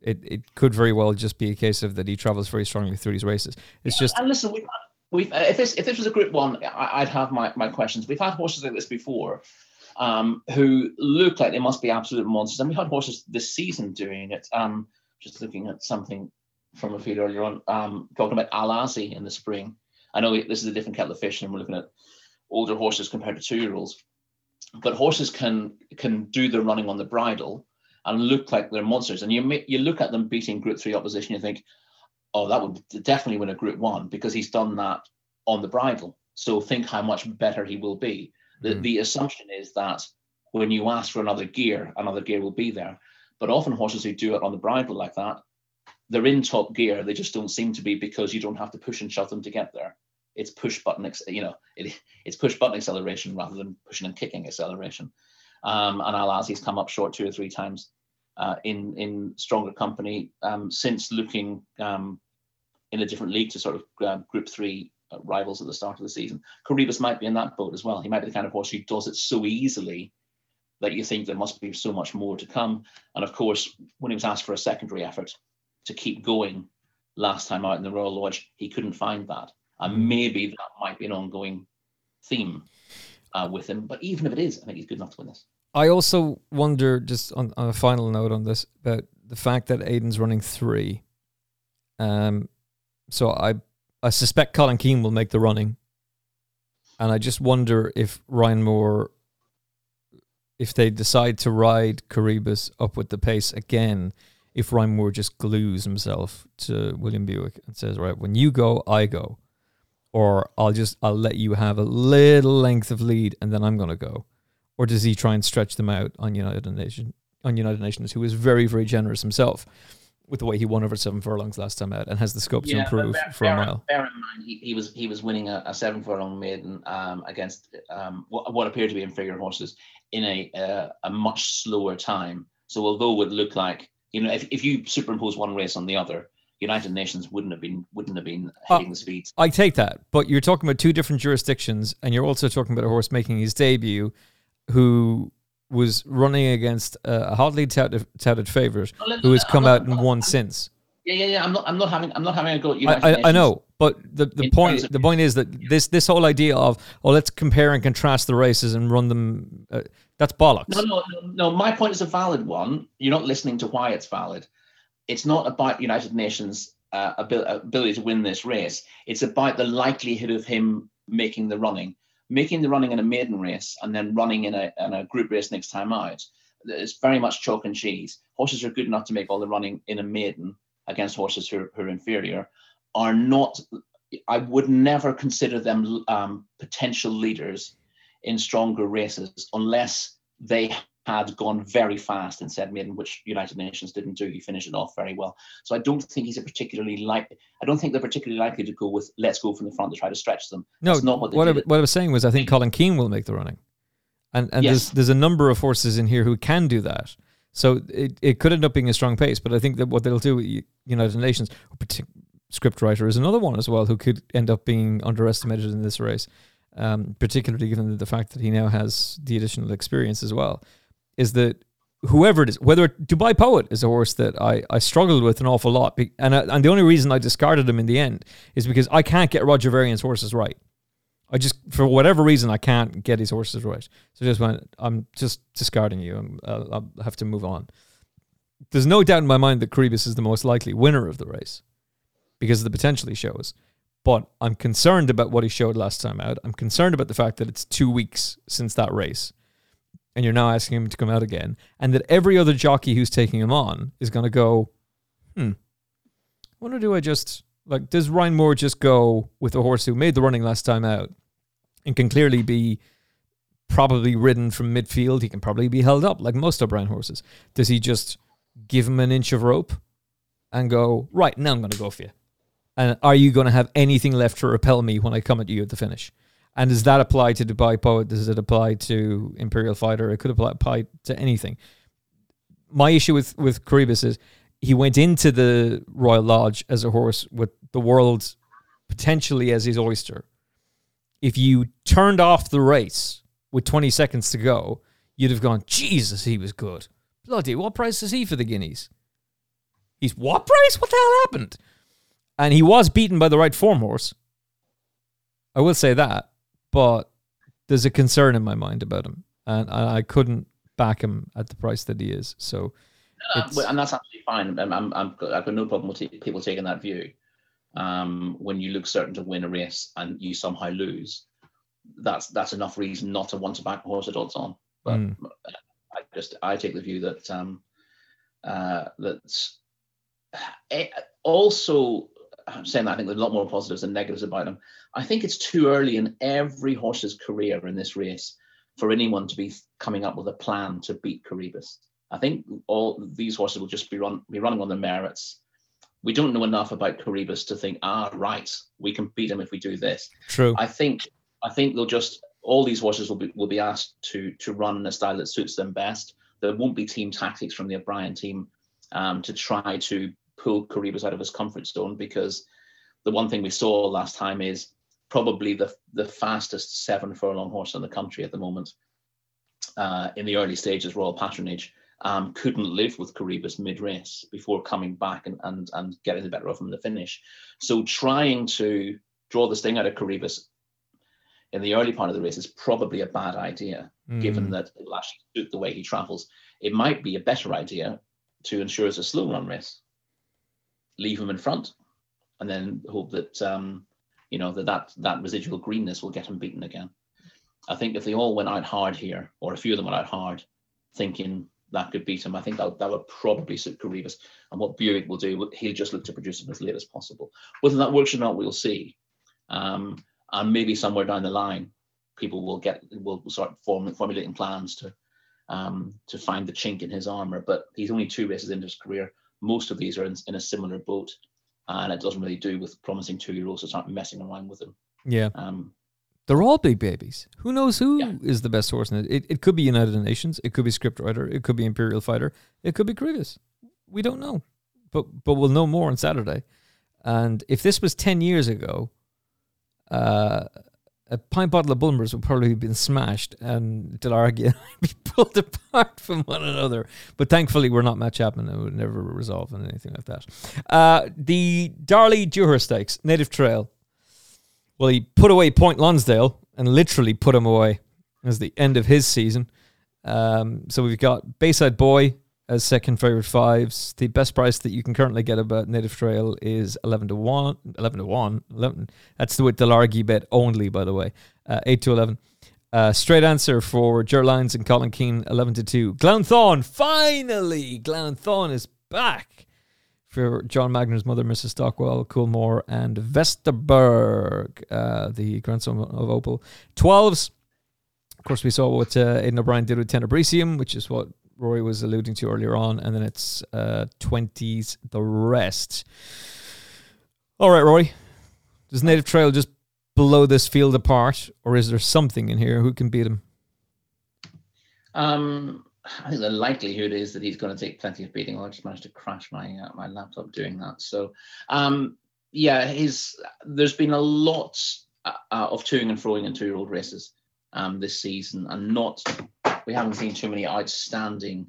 it it could very well just be a case of that he travels very strongly through these races. It's yeah, just and listen, we. We've, if this if this was a Group One, I, I'd have my, my questions. We've had horses like this before, um, who look like they must be absolute monsters, and we had horses this season doing it. Um, just looking at something from a feed earlier on, um, talking about Al-Azzi in the spring. I know this is a different kettle of fish, and we're looking at older horses compared to two-year-olds. But horses can can do the running on the bridle and look like they're monsters. And you may, you look at them beating Group Three opposition, you think, oh, that would definitely win a Group One because he's done that on the bridle. So think how much better he will be. The mm. the assumption is that when you ask for another gear, another gear will be there. But often horses who do it on the bridle like that, they're in top gear. They just don't seem to be because you don't have to push and shove them to get there. It's push button, you know, it, it's push button acceleration rather than pushing and kicking acceleration. Um, and Al-Azzi's come up short two or three times uh, in in stronger company um, since looking um, in a different league to sort of uh, Group Three uh, rivals at the start of the season. Corribus might be in that boat as well. He might be the kind of horse who does it so easily that you think there must be so much more to come. And of course, when he was asked for a secondary effort to keep going last time out in the Royal Lodge, he couldn't find that. And maybe that might be an ongoing theme uh, with him. But even if it is, I think he's good enough to win this. I also wonder, just on, on a final note on this, about the fact that Aidan's running three. Um, so I I suspect Colin Keane will make the running. And I just wonder if Ryan Moore, if they decide to ride Corribus up with the pace again, if Ryan Moore just glues himself to William Buick and says, right, when you go, I go. Or I'll just, I'll let you have a little length of lead and then I'm going to go. Or does he try and stretch them out on United Nations, on United Nations, who was very, very generous himself with the way he won over seven furlongs last time out and has the scope yeah, to improve bear, for bear, a mile? Bear in mind, he, he was he was winning a, a seven furlong maiden um, against um, what, what appeared to be inferior horses in a, uh, a much slower time. So although it would look like, you know, if if you superimpose one race on the other, United Nations wouldn't have been wouldn't have been hitting uh, the speeds. I take that, but you're talking about two different jurisdictions, and you're also talking about a horse making his debut, who was running against a hotly touted, touted favourite, no, who has I'm come not, out and won I'm, since. Yeah, yeah, yeah. I'm not, I'm not having, I'm not having a go at United I, Nations. I know, but the, the point, of, the point is that yeah. this this whole idea of oh, let's compare and contrast the races and run them, uh, that's bollocks. No, no, no, no. My point is a valid one. You're not listening to why it's valid. It's not about United Nations' uh, ability to win this race. It's about the likelihood of him making the running, making the running in a maiden race and then running in a, in a group race next time out. It's very much chalk and cheese. Horses who are good enough to make all the running in a maiden against horses who are, who are inferior are not, I would never consider them um, potential leaders in stronger races unless they had gone very fast and said maiden, which United Nations didn't do. He finished it off very well. So I don't think he's a particularly like. I don't think they're particularly likely to go with let's go from the front to try to stretch them. No, that's not what they what, did. I, what I was saying was I think Colin Keane will make the running, and and yes. there's there's a number of horses in here who can do that. So it, it could end up being a strong pace, but I think that what they'll do with United Nations, script writer is another one as well who could end up being underestimated in this race, um, particularly given the fact that he now has the additional experience as well. Is that whoever it is, whether Dubai Poet is a horse that I, I struggled with an awful lot. And I, and the only reason I discarded him in the end is because I can't get Roger Varian's horses right. I just, for whatever reason, I can't get his horses right. So I just went, I'm just discarding you. I'm, I'll, I'll have to move on. There's no doubt in my mind that Corribus is the most likely winner of the race because of the potential he shows. But I'm concerned about what he showed last time out. I'm concerned about the fact that it's two weeks since that race. And you're now asking him to come out again, and that every other jockey who's taking him on is going to go, hmm, I wonder do I just, like, does Ryan Moore just go with a horse who made the running last time out and can clearly be probably ridden from midfield? He can probably be held up, like most O'Brien horses. Does he just give him an inch of rope and go, right, now I'm going to go for you? And are you going to have anything left to repel me when I come at you at the finish? And does that apply to Dubai Poet? Does it apply to Imperial Fighter? It could apply to anything. My issue with, with Corribus is he went into the Royal Lodge as a horse with the world potentially as his oyster. If you turned off the race with twenty seconds to go, you'd have gone, Jesus, he was good. Bloody, what price is he for the guineas? He's what price? What the hell happened? And he was beaten by the right form horse. I will say that. But there's a concern in my mind about him, and I couldn't back him at the price that he is. So It's... And that's absolutely fine. I'm, I'm, I'm, I've got no problem with t- people taking that view. Um, when you look certain to win a race and you somehow lose, that's that's enough reason not to want to back a horse at odds on. But mm. I just I take the view that um, uh, that it also, I'm saying that I think there's a lot more positives than negatives about them. I think it's too early in every horse's career in this race for anyone to be coming up with a plan to beat Corribus. I think all these horses will just be run be running on their merits. We don't know enough about Corribus to think, ah, right, we can beat him if we do this. True. I think I think they'll just all these horses will be will be asked to to run in a style that suits them best. There won't be team tactics from the O'Brien team um, to try to pull Corribus out of his comfort zone, because the one thing we saw last time is probably the the fastest seven furlong horse in the country at the moment. Uh, in the early stages, Royal Patronage. Um, couldn't live with Corribus mid-race before coming back and, and, and getting the better of him in the finish. So trying to draw the sting out of Corribus in the early part of the race is probably a bad idea, mm. given that it will actually suit the way he travels. It might be a better idea to ensure it's a slow-run race. Leave him in front and then hope that, um, you know, that, that that residual greenness will get him beaten again. I think if they all went out hard here, or a few of them went out hard, thinking... that could beat him. I think that, that would probably suit Corribus. And what Buick will do, he'll just look to produce him as late as possible. Whether that works or not, we'll see. Um, and maybe somewhere down the line, people will get will start form, formulating plans to um, to find the chink in his armour. But he's only two races into his career. Most of these are in, in a similar boat, and it doesn't really do with promising two-year-olds to start messing around with him. Yeah. Um, They're all big babies. Who knows who yeah. is the best horse in it? it? It could be United Nations. It could be Scriptwriter. It could be Imperial Fighter. It could be Corribus. We don't know. But but we'll know more on Saturday. And if this was ten years ago, uh, a pint bottle of Bulmers would probably have been smashed and Delargy and I would be pulled apart from one another. But thankfully, we're not Matt Chapman and it would never resolve and anything like that. Uh, the Darley Dewhurst Stakes, Native Trail. Well, he put away Point Lonsdale and literally put him away as the end of his season. Um, so we've got Bayside Boy as second favorite fives. The best price that you can currently get about Native Trail is eleven to one. eleven to one. eleven. That's the with Delargy bet only, by the way. Uh, eight to eleven. Uh, straight answer for Jerlines and Colin Keane, eleven to two. Glanthorne, finally! Glanthorne is back. For John Magner's mother, Missus Stockwell, Coolmore, and Vesterberg, uh, the grandson of Opal. twelves, of course, we saw what uh, Aidan O'Brien did with Tenebricium, which is what Rory was alluding to earlier on, and then it's uh, twenties, the rest. All right, Rory, does Native Trail just blow this field apart, or is there something in here? Who can beat him? Um... I think the likelihood is that he's going to take plenty of beating. I just managed to crash my uh, my laptop doing that. So, um, yeah, he's, there's been a lot uh, of toing and froing in two-year-old races um, this season, and not we haven't seen too many outstanding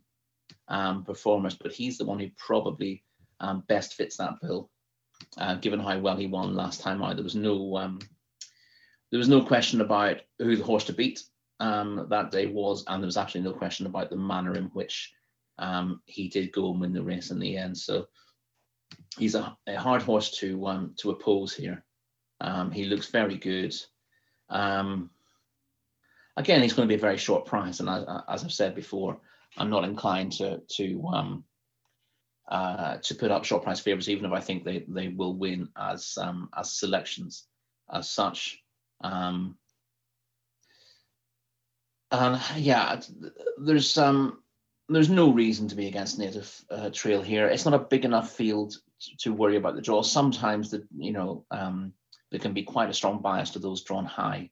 um, performers, but he's the one who probably um, best fits that bill, uh, given how well he won last time out. There was no um, there was no question about who the horse to beat. Um, that day was, and there was absolutely no question about the manner in which um, he did go and win the race in the end. So he's a, a hard horse to um, to oppose here. Um, he looks very good. Um, again, he's going to be a very short price, and I, as I've said before, I'm not inclined to to um, uh, to put up short price favourites, even if I think they they will win as um, as selections as such. Um, Um, yeah, there's um, there's no reason to be against Native uh, Trail here. It's not a big enough field to, to worry about the draw. Sometimes the you know um, there can be quite a strong bias to those drawn high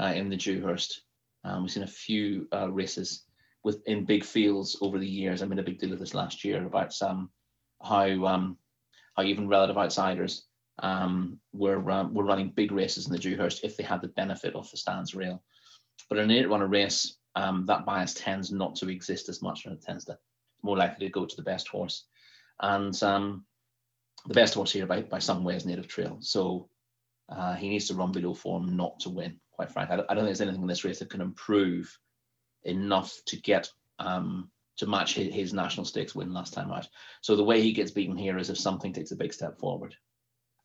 uh, in the Dewhurst. Um, we've seen a few uh, races with in big fields over the years. I made a big deal of this last year about um, how um, how even relative outsiders um, were um, were running big races in the Dewhurst if they had the benefit of the stands rail. But in an eight-runner race, um, that bias tends not to exist as much, and it tends to more likely to go to the best horse. And um, the best horse here, by, by some way, is Native Trail. So uh, he needs to run below form not to win, quite frankly. I don't, I don't think there's anything in this race that can improve enough to get um, to match his, his national stakes win last time out. So the way he gets beaten here is if something takes a big step forward,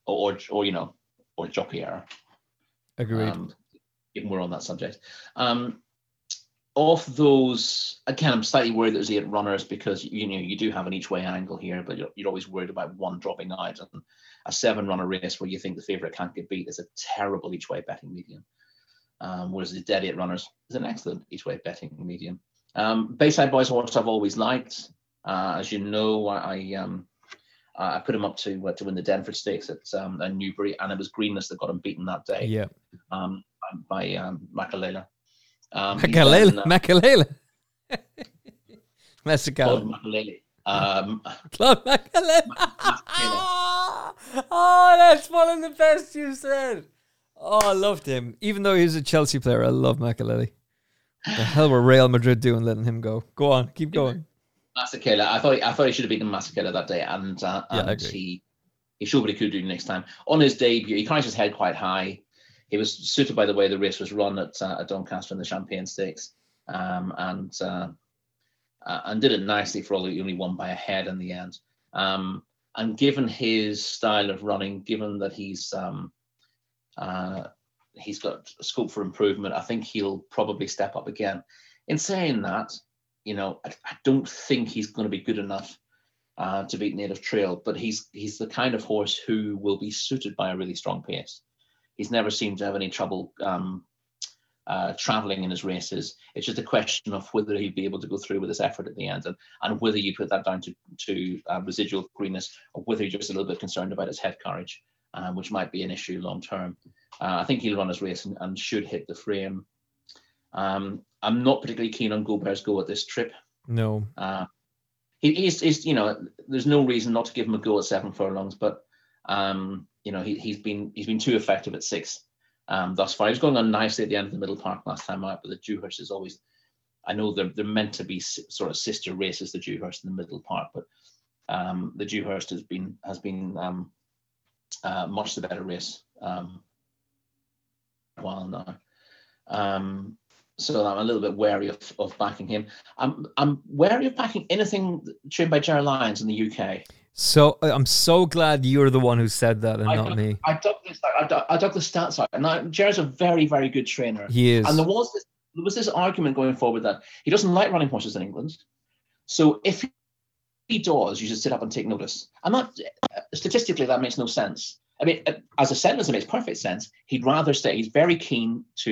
or or, or you know, or jockey error. Agreed. Um, even we're on that subject. Um, Of those, again, I'm slightly worried that there's eight runners because, you know, you do have an each-way angle here, but you're, you're always worried about one dropping out. And a seven-runner race where you think the favourite can't get beat is a terrible each-way betting medium, um, whereas the dead eight runners is an excellent each-way betting medium. Um, Bayside Boys horse I've always liked. Uh, as you know, I um, I put him up to uh, to win the Denford Stakes at um, Newbury, and it was Greenless that got him beaten that day. Yeah, um, by um, Makalela. Um, Makalela, Makalela, Messico, Makalela, um, Claude Makalela. Oh, oh, that's one of the best you said. Oh, I loved him, even though he's a Chelsea player. I love Makalela. What the hell were Real Madrid doing, letting him go? Go on, keep going. Masichella, I thought, I thought he should have beaten Masichella that day, and uh, and yeah, he he showed what he could do next time. On his debut, he carries his head quite high. He was suited by the way the race was run at, uh, at Doncaster in the Champagne Stakes, um, and uh, uh, and did it nicely for all that he only won by a head in the end. Um, and given his style of running, given that he's um, uh, he's got scope for improvement, I think he'll probably step up again. In saying that, you know, I, I don't think he's going to be good enough uh, to beat Native Trail, but he's he's the kind of horse who will be suited by a really strong pace. He's never seemed to have any trouble um, uh, traveling in his races. It's just a question of whether he'd be able to go through with his effort at the end, and, and whether you put that down to, to uh, residual greenness, or whether you're just a little bit concerned about his head carriage, uh, which might be an issue long term. Uh, I think he'll run his race and, and should hit the frame. Um, I'm not particularly keen on Go Bears Go at this trip. No. Uh, he, he's, he's, you know, there's no reason not to give him a go at seven furlongs, but Um, you know, he, he's been he's been too effective at six um, thus far. He was going on nicely at the end of the Middle Park last time out, but the Dewhurst is always, I know they're, they're meant to be sort of sister races, the Dewhurst and the Middle Park, but um, the Dewhurst has been has been um, uh, much the better race um, for a while now. Um, so I'm a little bit wary of, of backing him. I'm, I'm wary of backing anything trained by Gerald Lyons in the U K. So I'm so glad you're the one who said that, and I not dug, me. I dug this. I dug, I dug the stats out, and I, Jared's a very, very good trainer. He is. And there was this, there was this argument going forward that he doesn't like running horses in England. So if he does, you should sit up and take notice. And that statistically, that makes no sense. I mean, as a sentence, it makes perfect sense. He'd rather stay. He's very keen to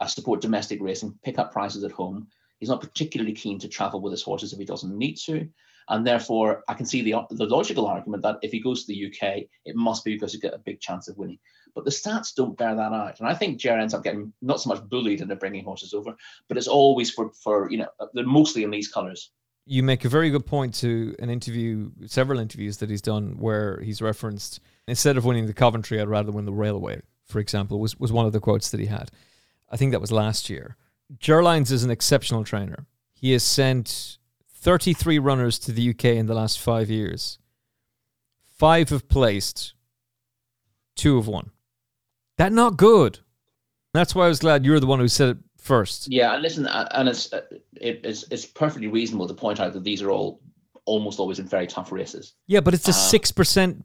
uh, support domestic racing, pick up prices at home. He's not particularly keen to travel with his horses if he doesn't need to. And therefore, I can see the the logical argument that if he goes to the U K, it must be because he get a big chance of winning. But the stats don't bear that out. And I think Ger ends up getting not so much bullied into bringing horses over, but it's always for, for you know, they're mostly in these colours. You make a very good point to an interview, several interviews that he's done where he's referenced, instead of winning the Coventry, I'd rather win the Railway, for example, was, was one of the quotes that he had. I think that was last year. Ger Lyons is an exceptional trainer. He has sent thirty-three runners to the U K in the last five years. Five have placed. Two have won. That's not good. That's why I was glad you're the one who said it first. Yeah, and listen, and it's it, it's it's perfectly reasonable to point out that these are all almost always in very tough races. Yeah, but it's a six percent. Um,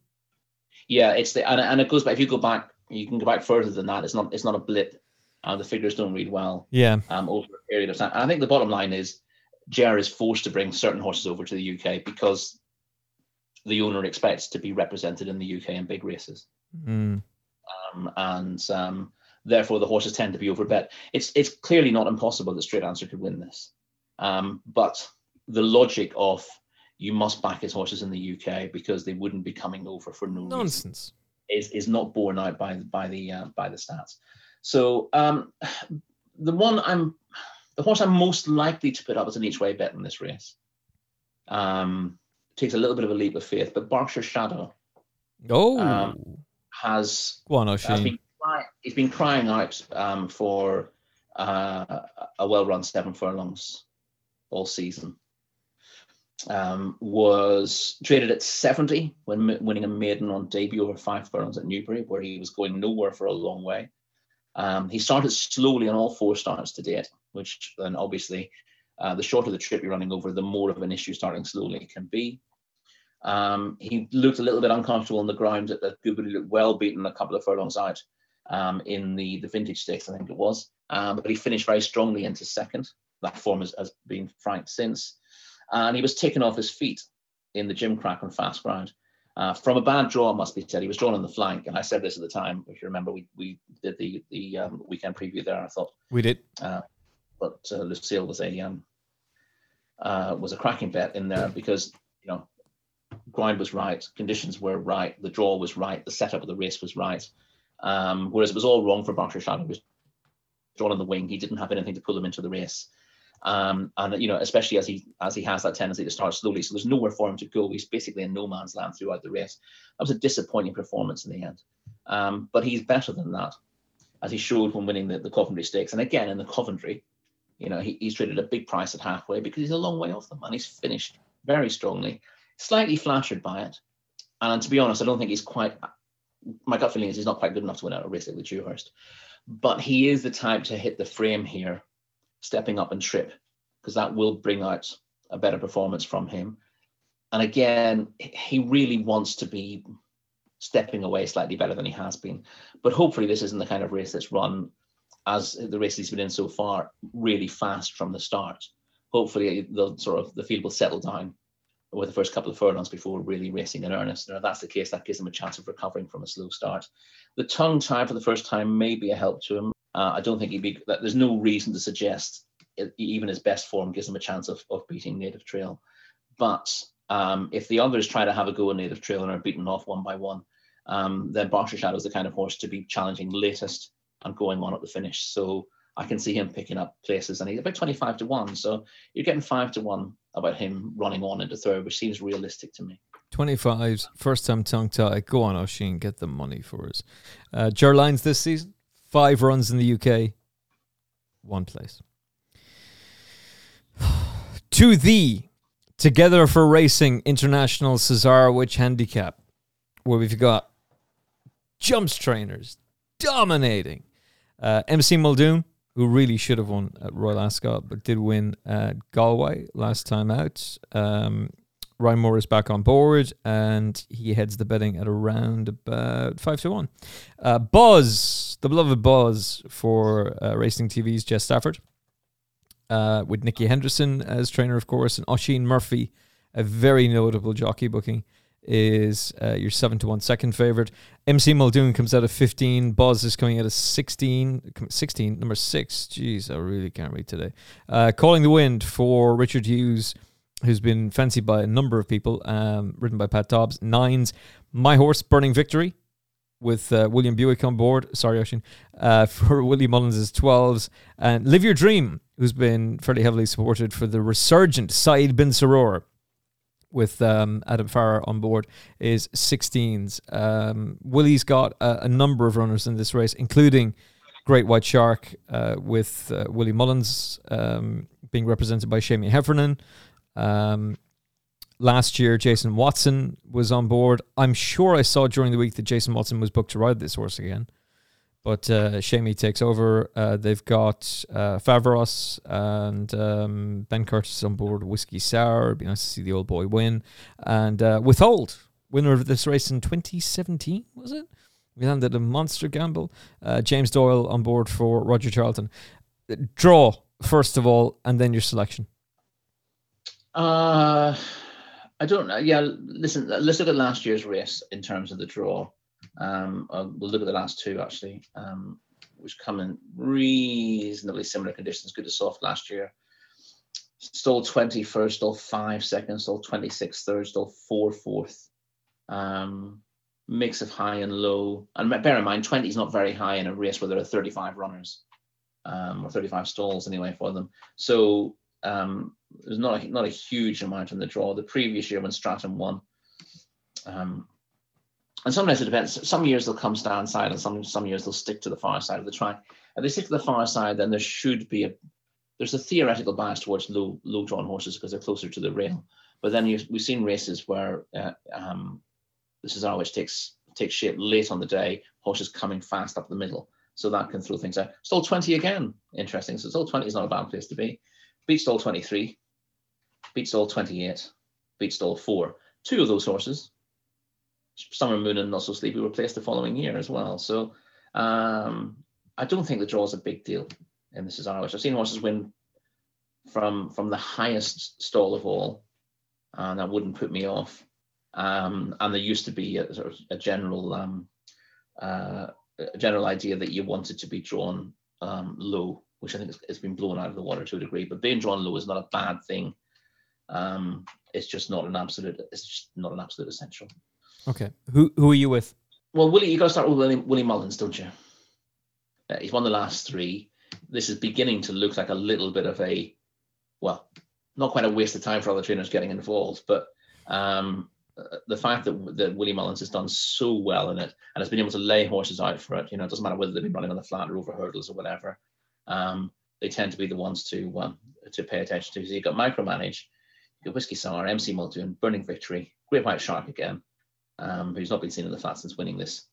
yeah, it's the and and it goes back. If you go back, you can go back further than that. It's not it's not a blip. Uh, the figures don't read well. Yeah. Um, over a period of time, and I think the bottom line is, Ger is forced to bring certain horses over to the U K because the owner expects to be represented in the U K in big races, mm. um, and um, therefore the horses tend to be overbet. It's it's clearly not impossible that Straight Answer could win this, um, but the logic of you must back his horses in the U K because they wouldn't be coming over for no nonsense reason is is not borne out by by the uh, by the stats. So um, the one I'm. The horse I'm most likely to put up as an each-way bet in this race. Um, takes a little bit of a leap of faith, but Berkshire Shadow oh. um, has, on, has been cry- he's been crying out um, for uh, a well-run seven furlongs all season. Um, was traded at seventy when m- winning a maiden on debut over five furlongs at Newbury, where he was going nowhere for a long way. Um, he started slowly on all four starts to date, which then obviously Uh, the shorter the trip you're running over, the more of an issue starting slowly can be. Um, he looked a little bit uncomfortable on the ground at that good, but he looked well beaten a couple of furlongs out um, in the, the vintage stakes, I think it was. Um, but he finished very strongly into second. That form has, has been frank since. And he was taken off his feet in the gym crack on fast ground. Uh, from a bad draw, must be said. He was drawn on the flank, and I said this at the time. If you remember, we we did the the um, weekend preview there. I thought we did, uh, but uh, Lucille was a um, uh, was a cracking bet in there because you know ground was right, conditions were right, the draw was right, the setup of the race was right. Um, whereas it was all wrong for Berkshire Shadow. He was drawn on the wing. He didn't have anything to pull him into the race, um, and you know especially as he as he has that tendency to start slowly. So there's nowhere for him to go. He's basically in no man's land throughout the race. That was a disappointing performance in the end, um, but he's better than that, as he showed when winning the, the Coventry Stakes. And again in the Coventry, you know he, he's traded a big price at halfway because he's a long way off them, and he's finished very strongly. Slightly flattered by it, and to be honest, I don't think he's quite. My gut feeling is he's not quite good enough to win out a race like the Dewhurst, but he is the type to hit the frame here, stepping up and trip, because that will bring out a better performance from him. And again, he really wants to be stepping away slightly better than he has been. But hopefully this isn't the kind of race that's run, as the race he's been in so far, really fast from the start. Hopefully the sort of the field will settle down with the first couple of furlongs before really racing in earnest. And if that's the case, that gives him a chance of recovering from a slow start. The tongue tie for the first time may be a help to him. Uh, I don't think he'd be, there's no reason to suggest it, even his best form gives him a chance of, of beating Native Trail. But um, if the others try to have a go at Native Trail and are beaten off one by one, um, then Berkshire Shadow is the kind of horse to be challenging latest and going on at the finish. So I can see him picking up places, and he's about twenty-five to one. So you're getting five to one about him running on into third, which seems realistic to me. twenty-fives, first time tongue tie. Go on, Oisin, get the money for us. Uh, Ger Lines this season. Five runs in the U K, one place. To thee, Together for Racing International Cesarewitch Handicap, where we've got Jumps Trainers dominating. Uh, M C Muldoon, who really should have won at Royal Ascot, but did win at Galway last time out. Um, Ryan Moore is back on board, and he heads the betting at around about five to one. Uh, Buzz, the beloved Buzz for uh, Racing T V's Jess Stafford, uh, with Nikki Henderson as trainer, of course, and Oisin Murphy, a very notable jockey booking, is uh, your seven to one second favourite. M C Muldoon comes out of fifteen. Buzz is coming out of sixteen, sixteen, number six. Jeez, I really can't read today. Uh, Calling the Wind for Richard Hughes, who's been fancied by a number of people, um, written by Pat Dobbs. Nines, My Horse, Burning Victory, with uh, William Buick on board. Sorry, Oisin. Uh, for Willie Mullins is twelves. And Live Your Dream, who's been fairly heavily supported for the resurgent Saeed Bin Saror, with um, Adam Farrar on board, is sixteens. Um, Willie's got a, a number of runners in this race, including Great White Shark, uh, with uh, Willie Mullins um, being represented by Shamie Heffernan. Um, last year, Jason Watson was on board. I'm sure I saw during the week that Jason Watson was booked to ride this horse again, but uh, Shamie takes over. Uh, they've got uh, Favros and um, Ben Curtis on board. Whiskey Sour. It'd be nice to see the old boy win. And uh, Withhold, winner of this race in twenty seventeen, was it? We landed a monster gamble. Uh, James Doyle on board for Roger Charlton. Draw, first of all, and then your selection. Uh, I don't know. Yeah, listen, let's look at last year's race in terms of the draw. Um, we'll look at the last two, actually, um, which come in reasonably similar conditions. Good to soft last year. Stall twenty first, stall five seconds, stall twenty-six third, stall four fourth. Um, mix of high and low. And bear in mind, twenty is not very high in a race where there are thirty-five runners, um, or thirty-five stalls anyway for them. So um, there's not a, not a huge amount in the draw. The previous year when Stratton won, um, and sometimes it depends. Some years they'll come stand side, and some some years they'll stick to the far side of the track. If they stick to the far side, then there should be a there's a theoretical bias towards low low drawn horses because they're closer to the rail. But then you, we've seen races where uh, um, the Cesarewitch takes takes shape late on the day, horses coming fast up the middle, so that can throw things out. Stall twenty again, interesting. So stall twenty is not a bad place to be. beat stall twenty-three, beat stall twenty-eight, beat stall four. Two of those horses, Summer Moon and Not So Sleepy, were placed the following year as well. So um, I don't think the draw is a big deal in this is Irish. I've seen horses win from from the highest stall of all, and that wouldn't put me off. Um, and there used to be a, sort of a general um, uh, a general idea that you wanted to be drawn um, low, which I think has been blown out of the water to a degree. But being drawn low is not a bad thing. Um, it's just not an absolute. It's just not an absolute essential. Okay, who who are you with? Well, Willie, you got to start with Willie, Willie Mullins, don't you? Uh, he's won the last three. This is beginning to look like a little bit of a, well, not quite a waste of time for other trainers getting involved, but um, the fact that, that Willie Mullins has done so well in it and has been able to lay horses out for it, you know, it doesn't matter whether they've been running on the flat or over hurdles or whatever, um, they tend to be the ones to um, to pay attention to. So you've got Micromanage, you've got Whiskey Sour, M C Muldoon, Burning Victory, Great White Shark again, um, who's not been seen in the flat since winning this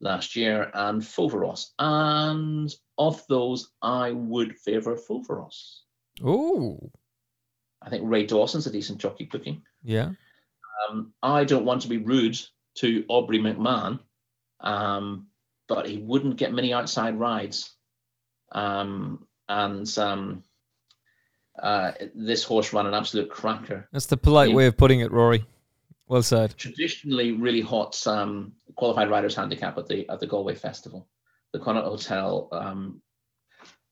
last year, and Foveros. And of those, I would favour Foveros. Oh, I think Ray Dawson's a decent jockey cooking. Yeah. Um, I don't want to be rude to Aubrey McMahon, um, but he wouldn't get many outside rides. Um, and um, uh, this horse ran an absolute cracker. That's the polite he, way of putting it, Rory. Well said. Traditionally really hot um, qualified riders handicap at the at the Galway Festival. The Connaught Hotel um,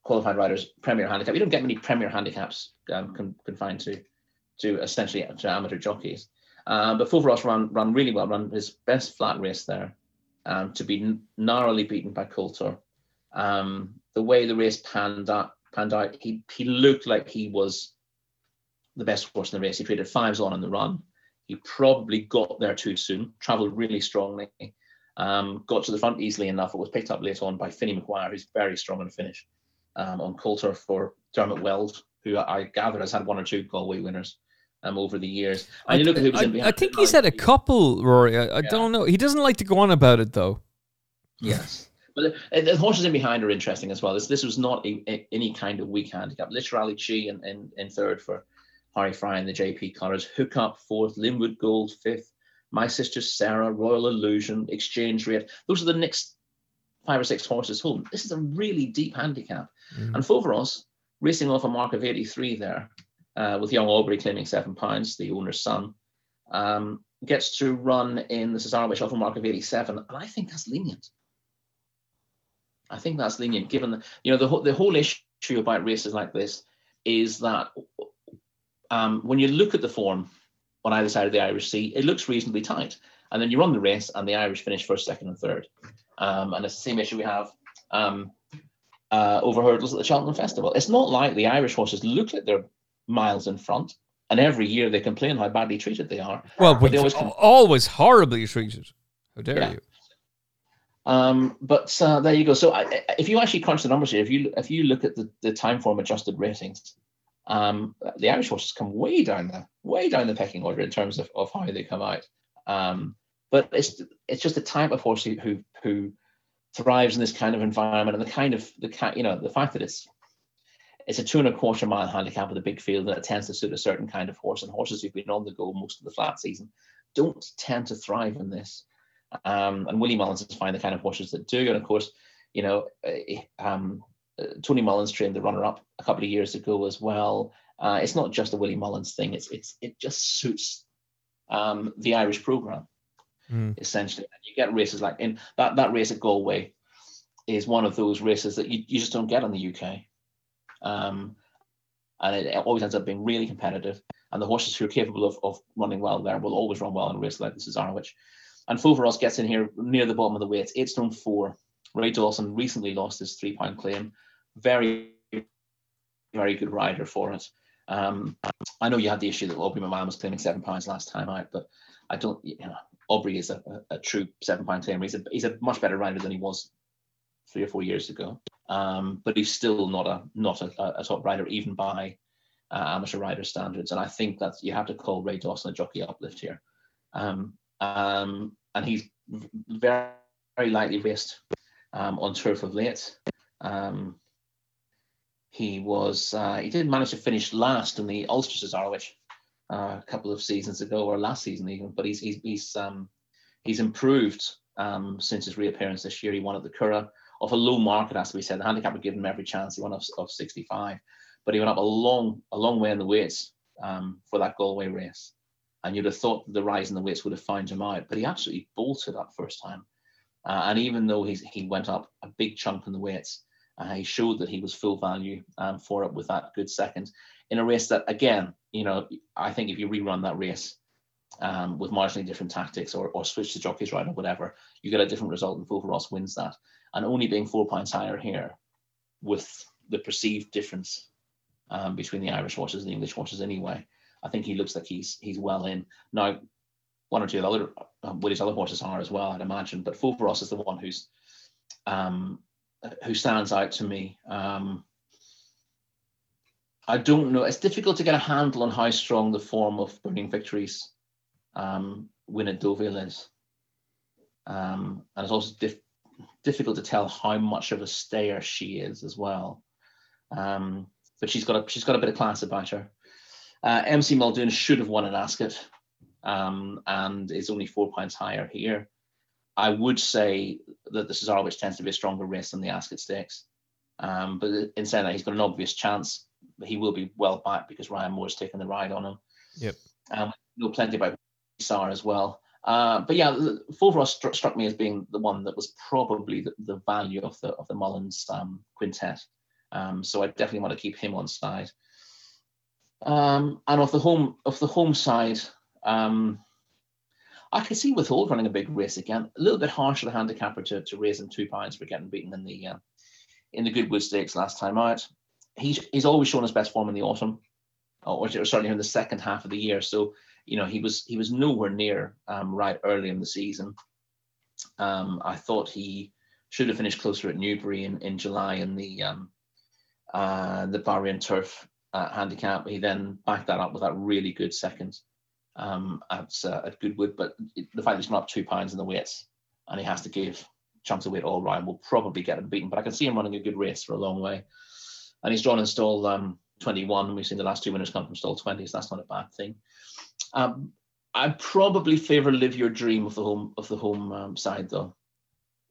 qualified riders premier handicap. You don't get many premier handicaps um, con- confined to to essentially to amateur jockeys. Uh, but Foveros ran, ran really well, ran his best flat race there, um, to be n- narrowly beaten by Coulter. Um, the way the race panned out, panned out he, he looked like he was the best horse in the race. He traded fives on in the run. He probably got there too soon, travelled really strongly, um, got to the front easily enough. It was picked up late on by Finney McGuire, who's very strong in the finish, um, on Coulter for Dermot Weld, who I gather has had one or two Galway winners um, over the years. And I, you look at who was I, in behind. I think he's had a couple, Rory. I, I yeah. don't know. He doesn't like to go on about it, though. Yes. But the, the horses in behind are interesting as well. This, this was not a, a, any kind of weak handicap. Literally Chi in, in, in third for Harry Fry and the J P Connors, Hook Up fourth, Linwood Gold fifth, My Sister Sarah, Royal Illusion, Exchange Rate. Those are the next five or six horses home. This is a really deep handicap. Mm. And Foveros, racing off a mark of eighty-three there, uh, with young Aubrey claiming seven pounds, the owner's son, um, gets to run in the Cesaro Wish off a mark of eighty-seven. And I think that's lenient. I think that's lenient, given the, you know, the, the whole issue about races like this is that Um, when you look at the form on either side of the Irish Sea, it looks reasonably tight. And then you run the race and the Irish finish first, second and third. Um, and it's the same issue we have um, uh, over hurdles at the Cheltenham Festival. It's not like the Irish horses look like they're miles in front and every year they complain how badly treated they are. Well, but they always, com- always horribly treated. How dare yeah. you? Um, but uh, there you go. So I, if you actually crunch the numbers here, if you if you look at the, the time form adjusted ratings, Um, the Irish horses come way down the way down the pecking order in terms of, of how they come out. Um, but it's it's just the type of horse who, who who thrives in this kind of environment, and the kind of the you know the fact that it's it's a two and a quarter mile handicap with a big field, and it tends to suit a certain kind of horse. And horses who've been on the go most of the flat season don't tend to thrive in this. Um, and Willie Mullins is finding the kind of horses that do. And of course, you know. Um, Tony Mullins trained the runner-up a couple of years ago as well. Uh, it's not just a Willie Mullins thing. It's it's it just suits um, the Irish programme, mm. essentially. And you get races like in that that race at Galway is one of those races that you, you just don't get in the U K, um, and it, it always ends up being really competitive. And the horses who are capable of, of running well there will always run well in a race like this is Irish. And Foveros gets in here near the bottom of the weight. It's eight stone four. Ray Dawson recently lost his three-pound claim. Very, very good rider for it. Um, I know you had the issue that Aubrey McMahon was claiming seven pounds last time out, but I don't. You know, Aubrey is a, a, a true seven-pound claimer. He's a he's a much better rider than he was three or four years ago. Um, but he's still not a not a, a top rider even by uh, amateur rider standards. And I think that you have to call Ray Dawson a jockey uplift here. Um, um, and he's very very lightly raced. Um, on turf of late, um, He was uh, he did manage to finish last in the Ulsters Harwich uh, a couple of seasons ago, or last season even. But he's he's he's um, he's improved um, since his reappearance this year. He won at the Curragh off a low market, as we said. The handicap would give him every chance. He won off of sixty-five, but he went up a long a long way in the weights um, for that Galway race. And you'd have thought that the rise in the weights would have found him out, but he absolutely bolted up first time. Uh, and even though he's, he went up a big chunk in the weights, uh, he showed that he was full value um, for it with that good second in a race that, again, you know, I think if you rerun that race um, with marginally different tactics or, or switch the jockeys right or whatever, you get a different result, and Fulver Ross wins that. And only being four pounds higher here with the perceived difference um, between the Irish horses and the English horses anyway, I think he looks like he's he's well in. Now, one or two of the other, um, Willie's other horses are as well, I'd imagine, but Fulver Ross is the one who's um, who stands out to me. Um, I don't know. It's difficult to get a handle on how strong the form of Burning Victory's um, win at Deauville is. Um, and it's also dif- difficult to tell how much of a stayer she is as well. Um, but she's got a, she's got a bit of class about her. Uh, M C Muldoon should have won at Ascot um, and is only four pounds higher here. I would say that the Cesaro, which tends to be a stronger race than the Ascot Stakes. Um, but in saying that, he's got an obvious chance. He will be well back because Ryan Moore's taken the ride on him. Yep. Um, we know plenty about Cesar as well. Uh, but yeah, Fulver Ross st- struck me as being the one that was probably the, the value of the of the Mullins um, quintet. Um, so I definitely want to keep him on side. Um, and of the home of the home side, um, I could see Withhold running a big race again. A little bit harsher the handicapper to, to raise him two pounds for getting beaten in the uh, in the Goodwood Stakes last time out. He's he's always shown his best form in the autumn, or certainly in the second half of the year. So you know he was he was nowhere near um, right early in the season. Um, I thought he should have finished closer at Newbury in, in July in the um, uh, the Bahrain Turf. Uh, handicap. He then backed that up with that really good second um, at uh, at Goodwood. But it, the fact that he's gone up two pounds in the weights and he has to give chunks of weight all round will probably get him beaten. But I can see him running a good race for a long way. And he's drawn in stall um, twenty-one. And we've seen the last two winners come from stall twenty, so that's not a bad thing. Um, I probably favour Live Your Dream of the home of the home um, side though.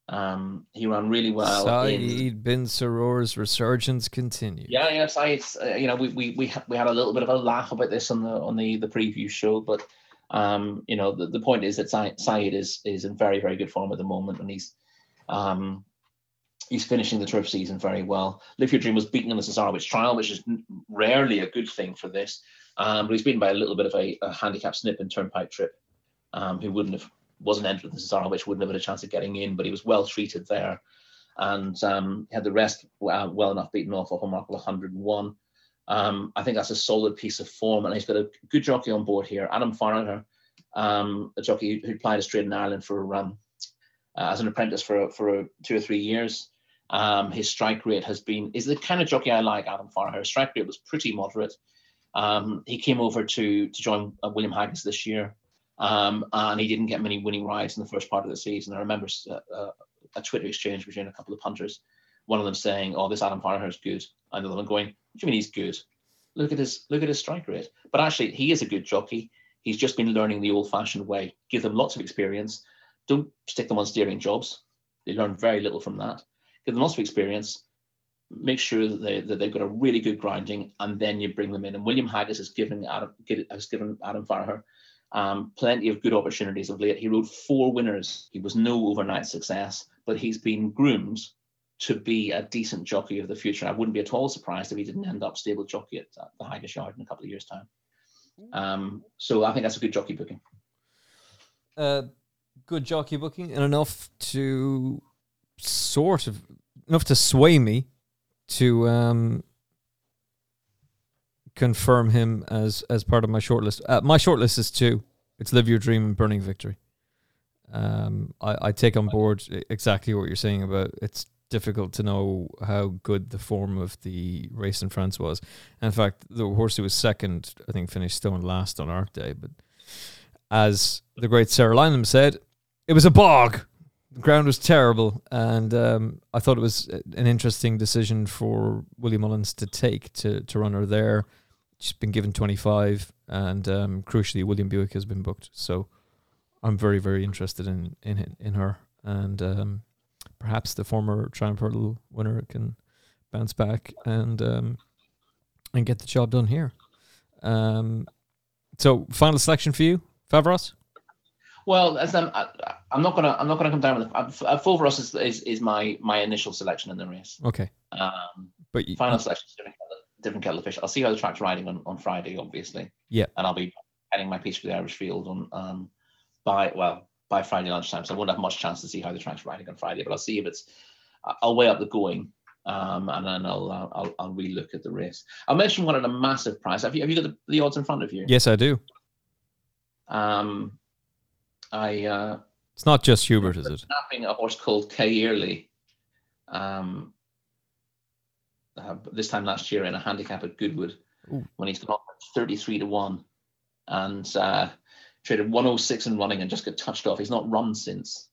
Um, he ran really well. Saeed Bin Saror's resurgence continued. Yeah, yeah, Saeed. Uh, you know, we we we we had a little bit of a laugh about this on the on the, the preview show, but um, you know, the, the point is that Saeed is is in very very good form at the moment, and he's um he's finishing the turf season very well. Live Your Dream was beaten in the Cesarewitz trial, which is rarely a good thing for this, um, but he's beaten by a little bit of a, a handicap snip in Turnpike Trip, um, who wouldn't have. Wasn't entered in Cesaro, which wouldn't have had a chance of getting in, but he was well treated there, and um, had the rest uh, well enough beaten off of a mark of one hundred and one. Um, I think that's a solid piece of form, and he's got a good jockey on board here, Adam Farriner, um, a jockey who plied his trade in Ireland for a run uh, as an apprentice for for two or three years. Um, his strike rate has been is the kind of jockey I like. Adam Farriner, his strike rate was pretty moderate. Um, he came over to to join uh, William Haggis this year. Um, and he didn't get many winning rides in the first part of the season. I remember a, a, a Twitter exchange between a couple of punters, one of them saying, "Oh, this Adam Farriner is good," and the other one going, "What do you mean he's good? Look at his look at his strike rate." But actually, he is a good jockey. He's just been learning the old-fashioned way. Give them lots of experience. Don't stick them on steering jobs. They learn very little from that. Give them lots of experience. Make sure that, they, that they've got a really good grinding, and then you bring them in. And William Haggis has given Adam has given Adam Farriner Um, plenty of good opportunities of late. He rode four winners. He was no overnight success, but he's been groomed to be a decent jockey of the future. I wouldn't be at all surprised if he didn't end up stable jockey at the Haggis Yard in a couple of years' time. Um, so I think that's a good jockey booking. Uh, good jockey booking, and enough to sort of enough to sway me to um, confirm him as as part of my shortlist. Uh, my shortlist is two. It's Live Your Dream and Burning Victory. Um, I, I take on board exactly what you're saying about it's difficult to know how good the form of the race in France was. And in fact, the horse who was second, I think, finished stone last on Arc Day. But as the great Sarah Lynham said, it was a bog. The ground was terrible, and um, I thought it was an interesting decision for Willie Mullins to take to to run her there. She's been given twenty-five, and um, crucially, William Buick has been booked. So I'm very, very interested in in in her, and um, perhaps the former Triumph Hurdle winner can bounce back and um, and get the job done here. Um, so final selection for you, Favros. Well, as I'm, I, I'm not gonna, I'm not gonna come down with it. Favros is, is is my my initial selection in the race. Okay. Um, but you, final selection is different, different kettle of fish. I'll see how the track's riding on, on Friday, obviously. Yeah. And I'll be heading my piece for the Irish Field on um by well by Friday lunchtime, so I won't have much chance to see how the track's riding on Friday. But I'll see if it's, I'll weigh up the going, um, and then I'll I'll I'll relook at the race. I mentioned one at a massive price. Have you have you got the, the odds in front of you? Yes, I do. Um. I uh, it's not just Hubert, is it? Snapping a horse called Kay Early, um, uh, this time last year in a handicap at Goodwood. Ooh. When he's gone thirty-three to one, and uh, traded one hundred six in running and just got touched off. He's not run since,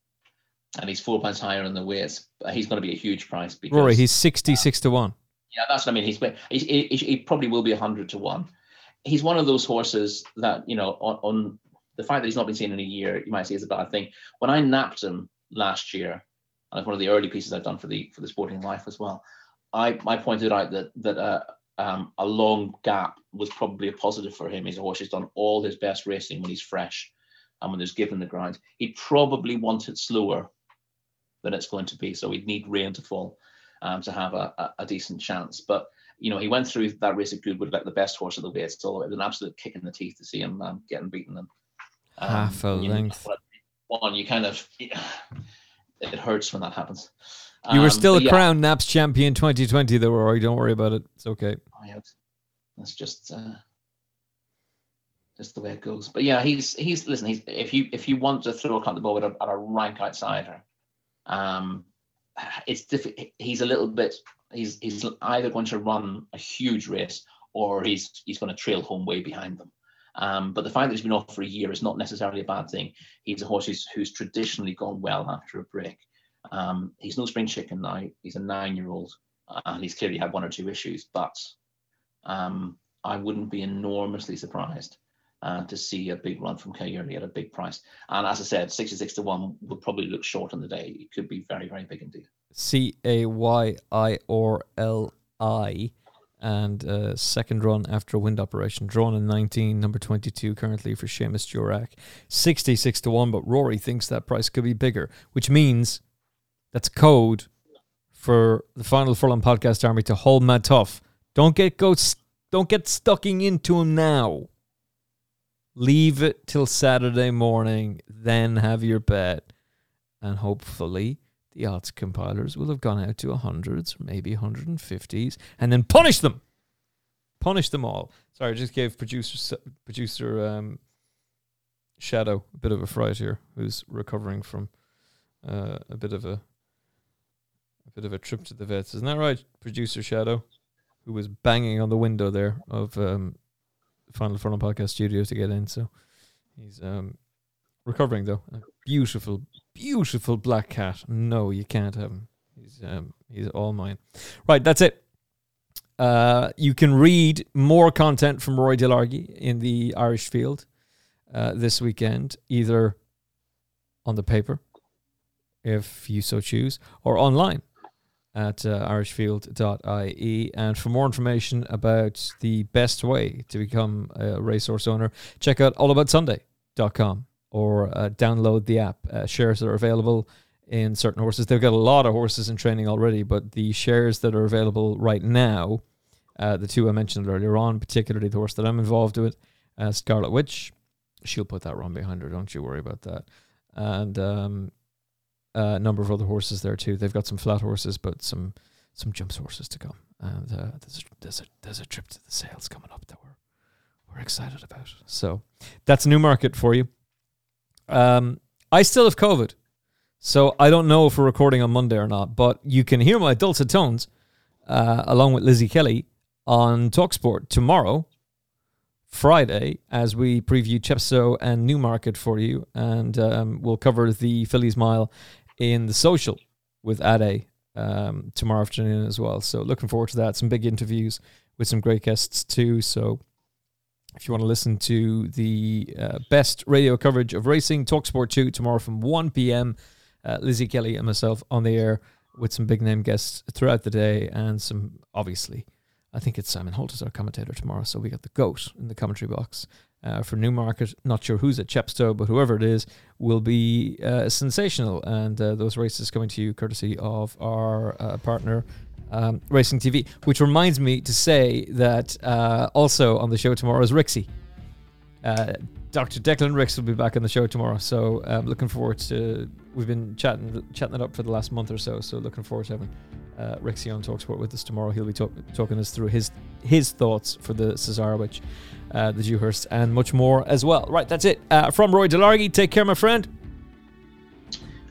and he's four pounds higher in the weights. He's going to be a huge price. Because, Rory, he's sixty-six uh, to one. Yeah, that's what I mean. He's he, he, he probably will be a hundred to one. He's one of those horses that, you know, on. on the fact that he's not been seen in a year, you might say, is a bad thing. When I napped him last year, and it's one of the early pieces I've done for the for the Sporting Life as well, I, I pointed out that that uh, um, a long gap was probably a positive for him. He's a horse who's done all his best racing when he's fresh and when there's given the ground. He'd probably want it slower than it's going to be, so he'd need rain to fall um, to have a, a, a decent chance. But you know, he went through that race at Goodwood like the best horse of the way. It's all, it was an absolute kick in the teeth to see him um, getting beaten. And, Um, half a length. Know, one, you kind of, yeah, it hurts when that happens. Um, you were still a yeah. Crown Naps champion twenty twenty, though, Rory. Don't worry about it. It's okay. Oh, yeah. That's just uh, just the way it goes. But yeah, he's he's listen. He's if you if you want to throw a cunt the ball at a, at a rank outsider, um, it's difficult. He's a little bit. He's he's either going to run a huge race or he's he's going to trail home way behind them. Um, but the fact that he's been off for a year is not necessarily a bad thing. He's a horse who's, who's traditionally gone well after a break. Um, he's no spring chicken now. He's a nine-year-old, uh, and he's clearly had one or two issues. But um, I wouldn't be enormously surprised uh, to see a big run from Kayuri at a big price. And as I said, sixty-six to one would probably look short on the day. It could be very, very big indeed. C A Y I R L I. And uh, second run after a wind operation, drawn in nineteen, number twenty-two currently for Seamus Durack, sixty-six to one. But Rory thinks that price could be bigger, which means that's code for the final Furlong Podcast Army to hold Mad Tough. Don't get go, don't get stucking into him now. Leave it till Saturday morning, then have your bet, and hopefully the odds compilers will have gone out to hundreds, maybe one hundred fifties, and then punish them. Punish them all. Sorry, I just gave producer producer um, Shadow a bit of a fright here, who's recovering from uh, a bit of a a bit of a trip to the vets. Isn't that right, producer Shadow, who was banging on the window there of um, Final Furlong Podcast Studio to get in? So he's um, recovering though. A beautiful. Beautiful black cat. No, you can't have him. He's um, he's all mine. Right, that's it. Uh, you can read more content from Rory Delargy in the Irish Field uh, this weekend, either on the paper, if you so choose, or online at uh, irishfield dot I E. And for more information about the best way to become a racehorse owner, check out all about sunday dot com. Or uh, download the app. Uh, shares that are available in certain horses. They've got a lot of horses in training already, but the shares that are available right now, uh, the two I mentioned earlier on, particularly the horse that I'm involved with, uh, Scarlet Witch, she'll put that run behind her, don't you worry about that. And um, a number of other horses there too. They've got some flat horses, but some some jumps horses to come. And uh, there's, a, there's, a, there's a trip to the sales coming up that we're, we're excited about. So that's Newmarket for you. Um, I still have COVID, so I don't know if we're recording on Monday or not, but you can hear my dulcet tones uh, along with Lizzie Kelly on TalkSport tomorrow, Friday, as we preview Chepstow and Newmarket for you, and um, we'll cover the Phillies Mile in the social with Ade um, tomorrow afternoon as well. So looking forward to that. Some big interviews with some great guests too. So if you want to listen to the uh, best radio coverage of racing, Talk Sport two tomorrow from one p.m. Uh, Lizzie Kelly and myself on the air with some big name guests throughout the day, and some, obviously, I think it's Simon Holt as our commentator tomorrow. So we got the GOAT in the commentary box uh, for Newmarket. Not sure who's at Chepstow, but whoever it is will be uh, sensational. And uh, those races coming to you courtesy of our uh, partner, um, Racing T V, which reminds me to say that uh, also on the show tomorrow is Rixie. Uh, Doctor Declan Ricks will be back on the show tomorrow, so I'm um, looking forward to. We've been chatting chatting it up for the last month or so, so looking forward to having uh, Rixie on Talksport with us tomorrow. He'll be talk, talking us through his his thoughts for the Cesarewitch, uh, the Dewhurst, and much more as well. Right, that's it uh, from Rory Delargy. Take care, my friend.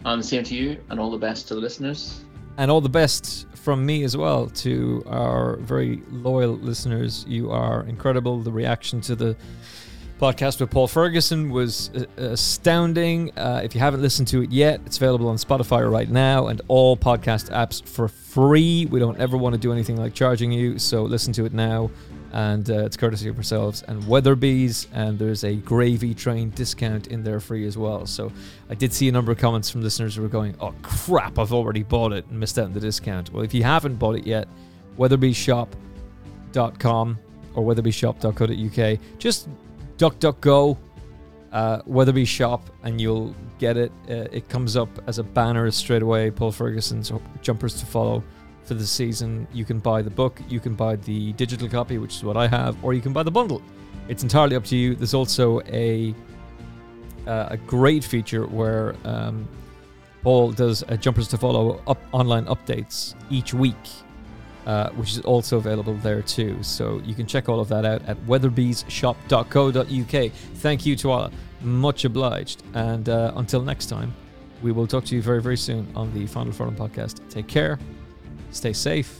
And the same to you, and all the best to the listeners. And all the best from me as well to our very loyal listeners. You are incredible. The reaction to the podcast with Paul Ferguson was astounding. Uh, if you haven't listened to it yet, it's available on Spotify right now and all podcast apps for free. We don't ever want to do anything like charging you, so listen to it now. And uh, it's courtesy of ourselves and Weatherby's, and there's a gravy train discount in there free as well. So I did see a number of comments from listeners who were going, oh crap, I've already bought it and missed out on the discount. Well, if you haven't bought it yet, weatherby shop dot com or weatherby shop dot co dot uk, just DuckDuckGo, uh, Weatherby Shop, and you'll get it. Uh, it comes up as a banner straight away. Paul Ferguson's Jumpers to Follow for the season. You can buy the book, you can buy the digital copy, which is what I have, or you can buy the bundle. It's entirely up to you. There's also a uh, a great feature where um, Paul does a Jumpers to Follow up online updates each week, Uh, which is also available there too. So you can check all of that out at weatherby's shop dot co dot uk. Thank you to all. Much obliged. And uh, until next time, we will talk to you very, very soon on the Final Furlong podcast. Take care. Stay safe.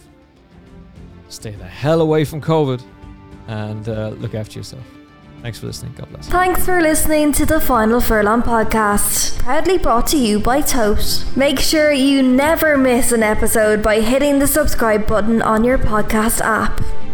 Stay the hell away from COVID. And uh, look after yourself. Thanks for listening. God bless. Thanks for listening to the Final Furlong podcast, proudly brought to you by Tote. Make sure you never miss an episode by hitting the subscribe button on your podcast app.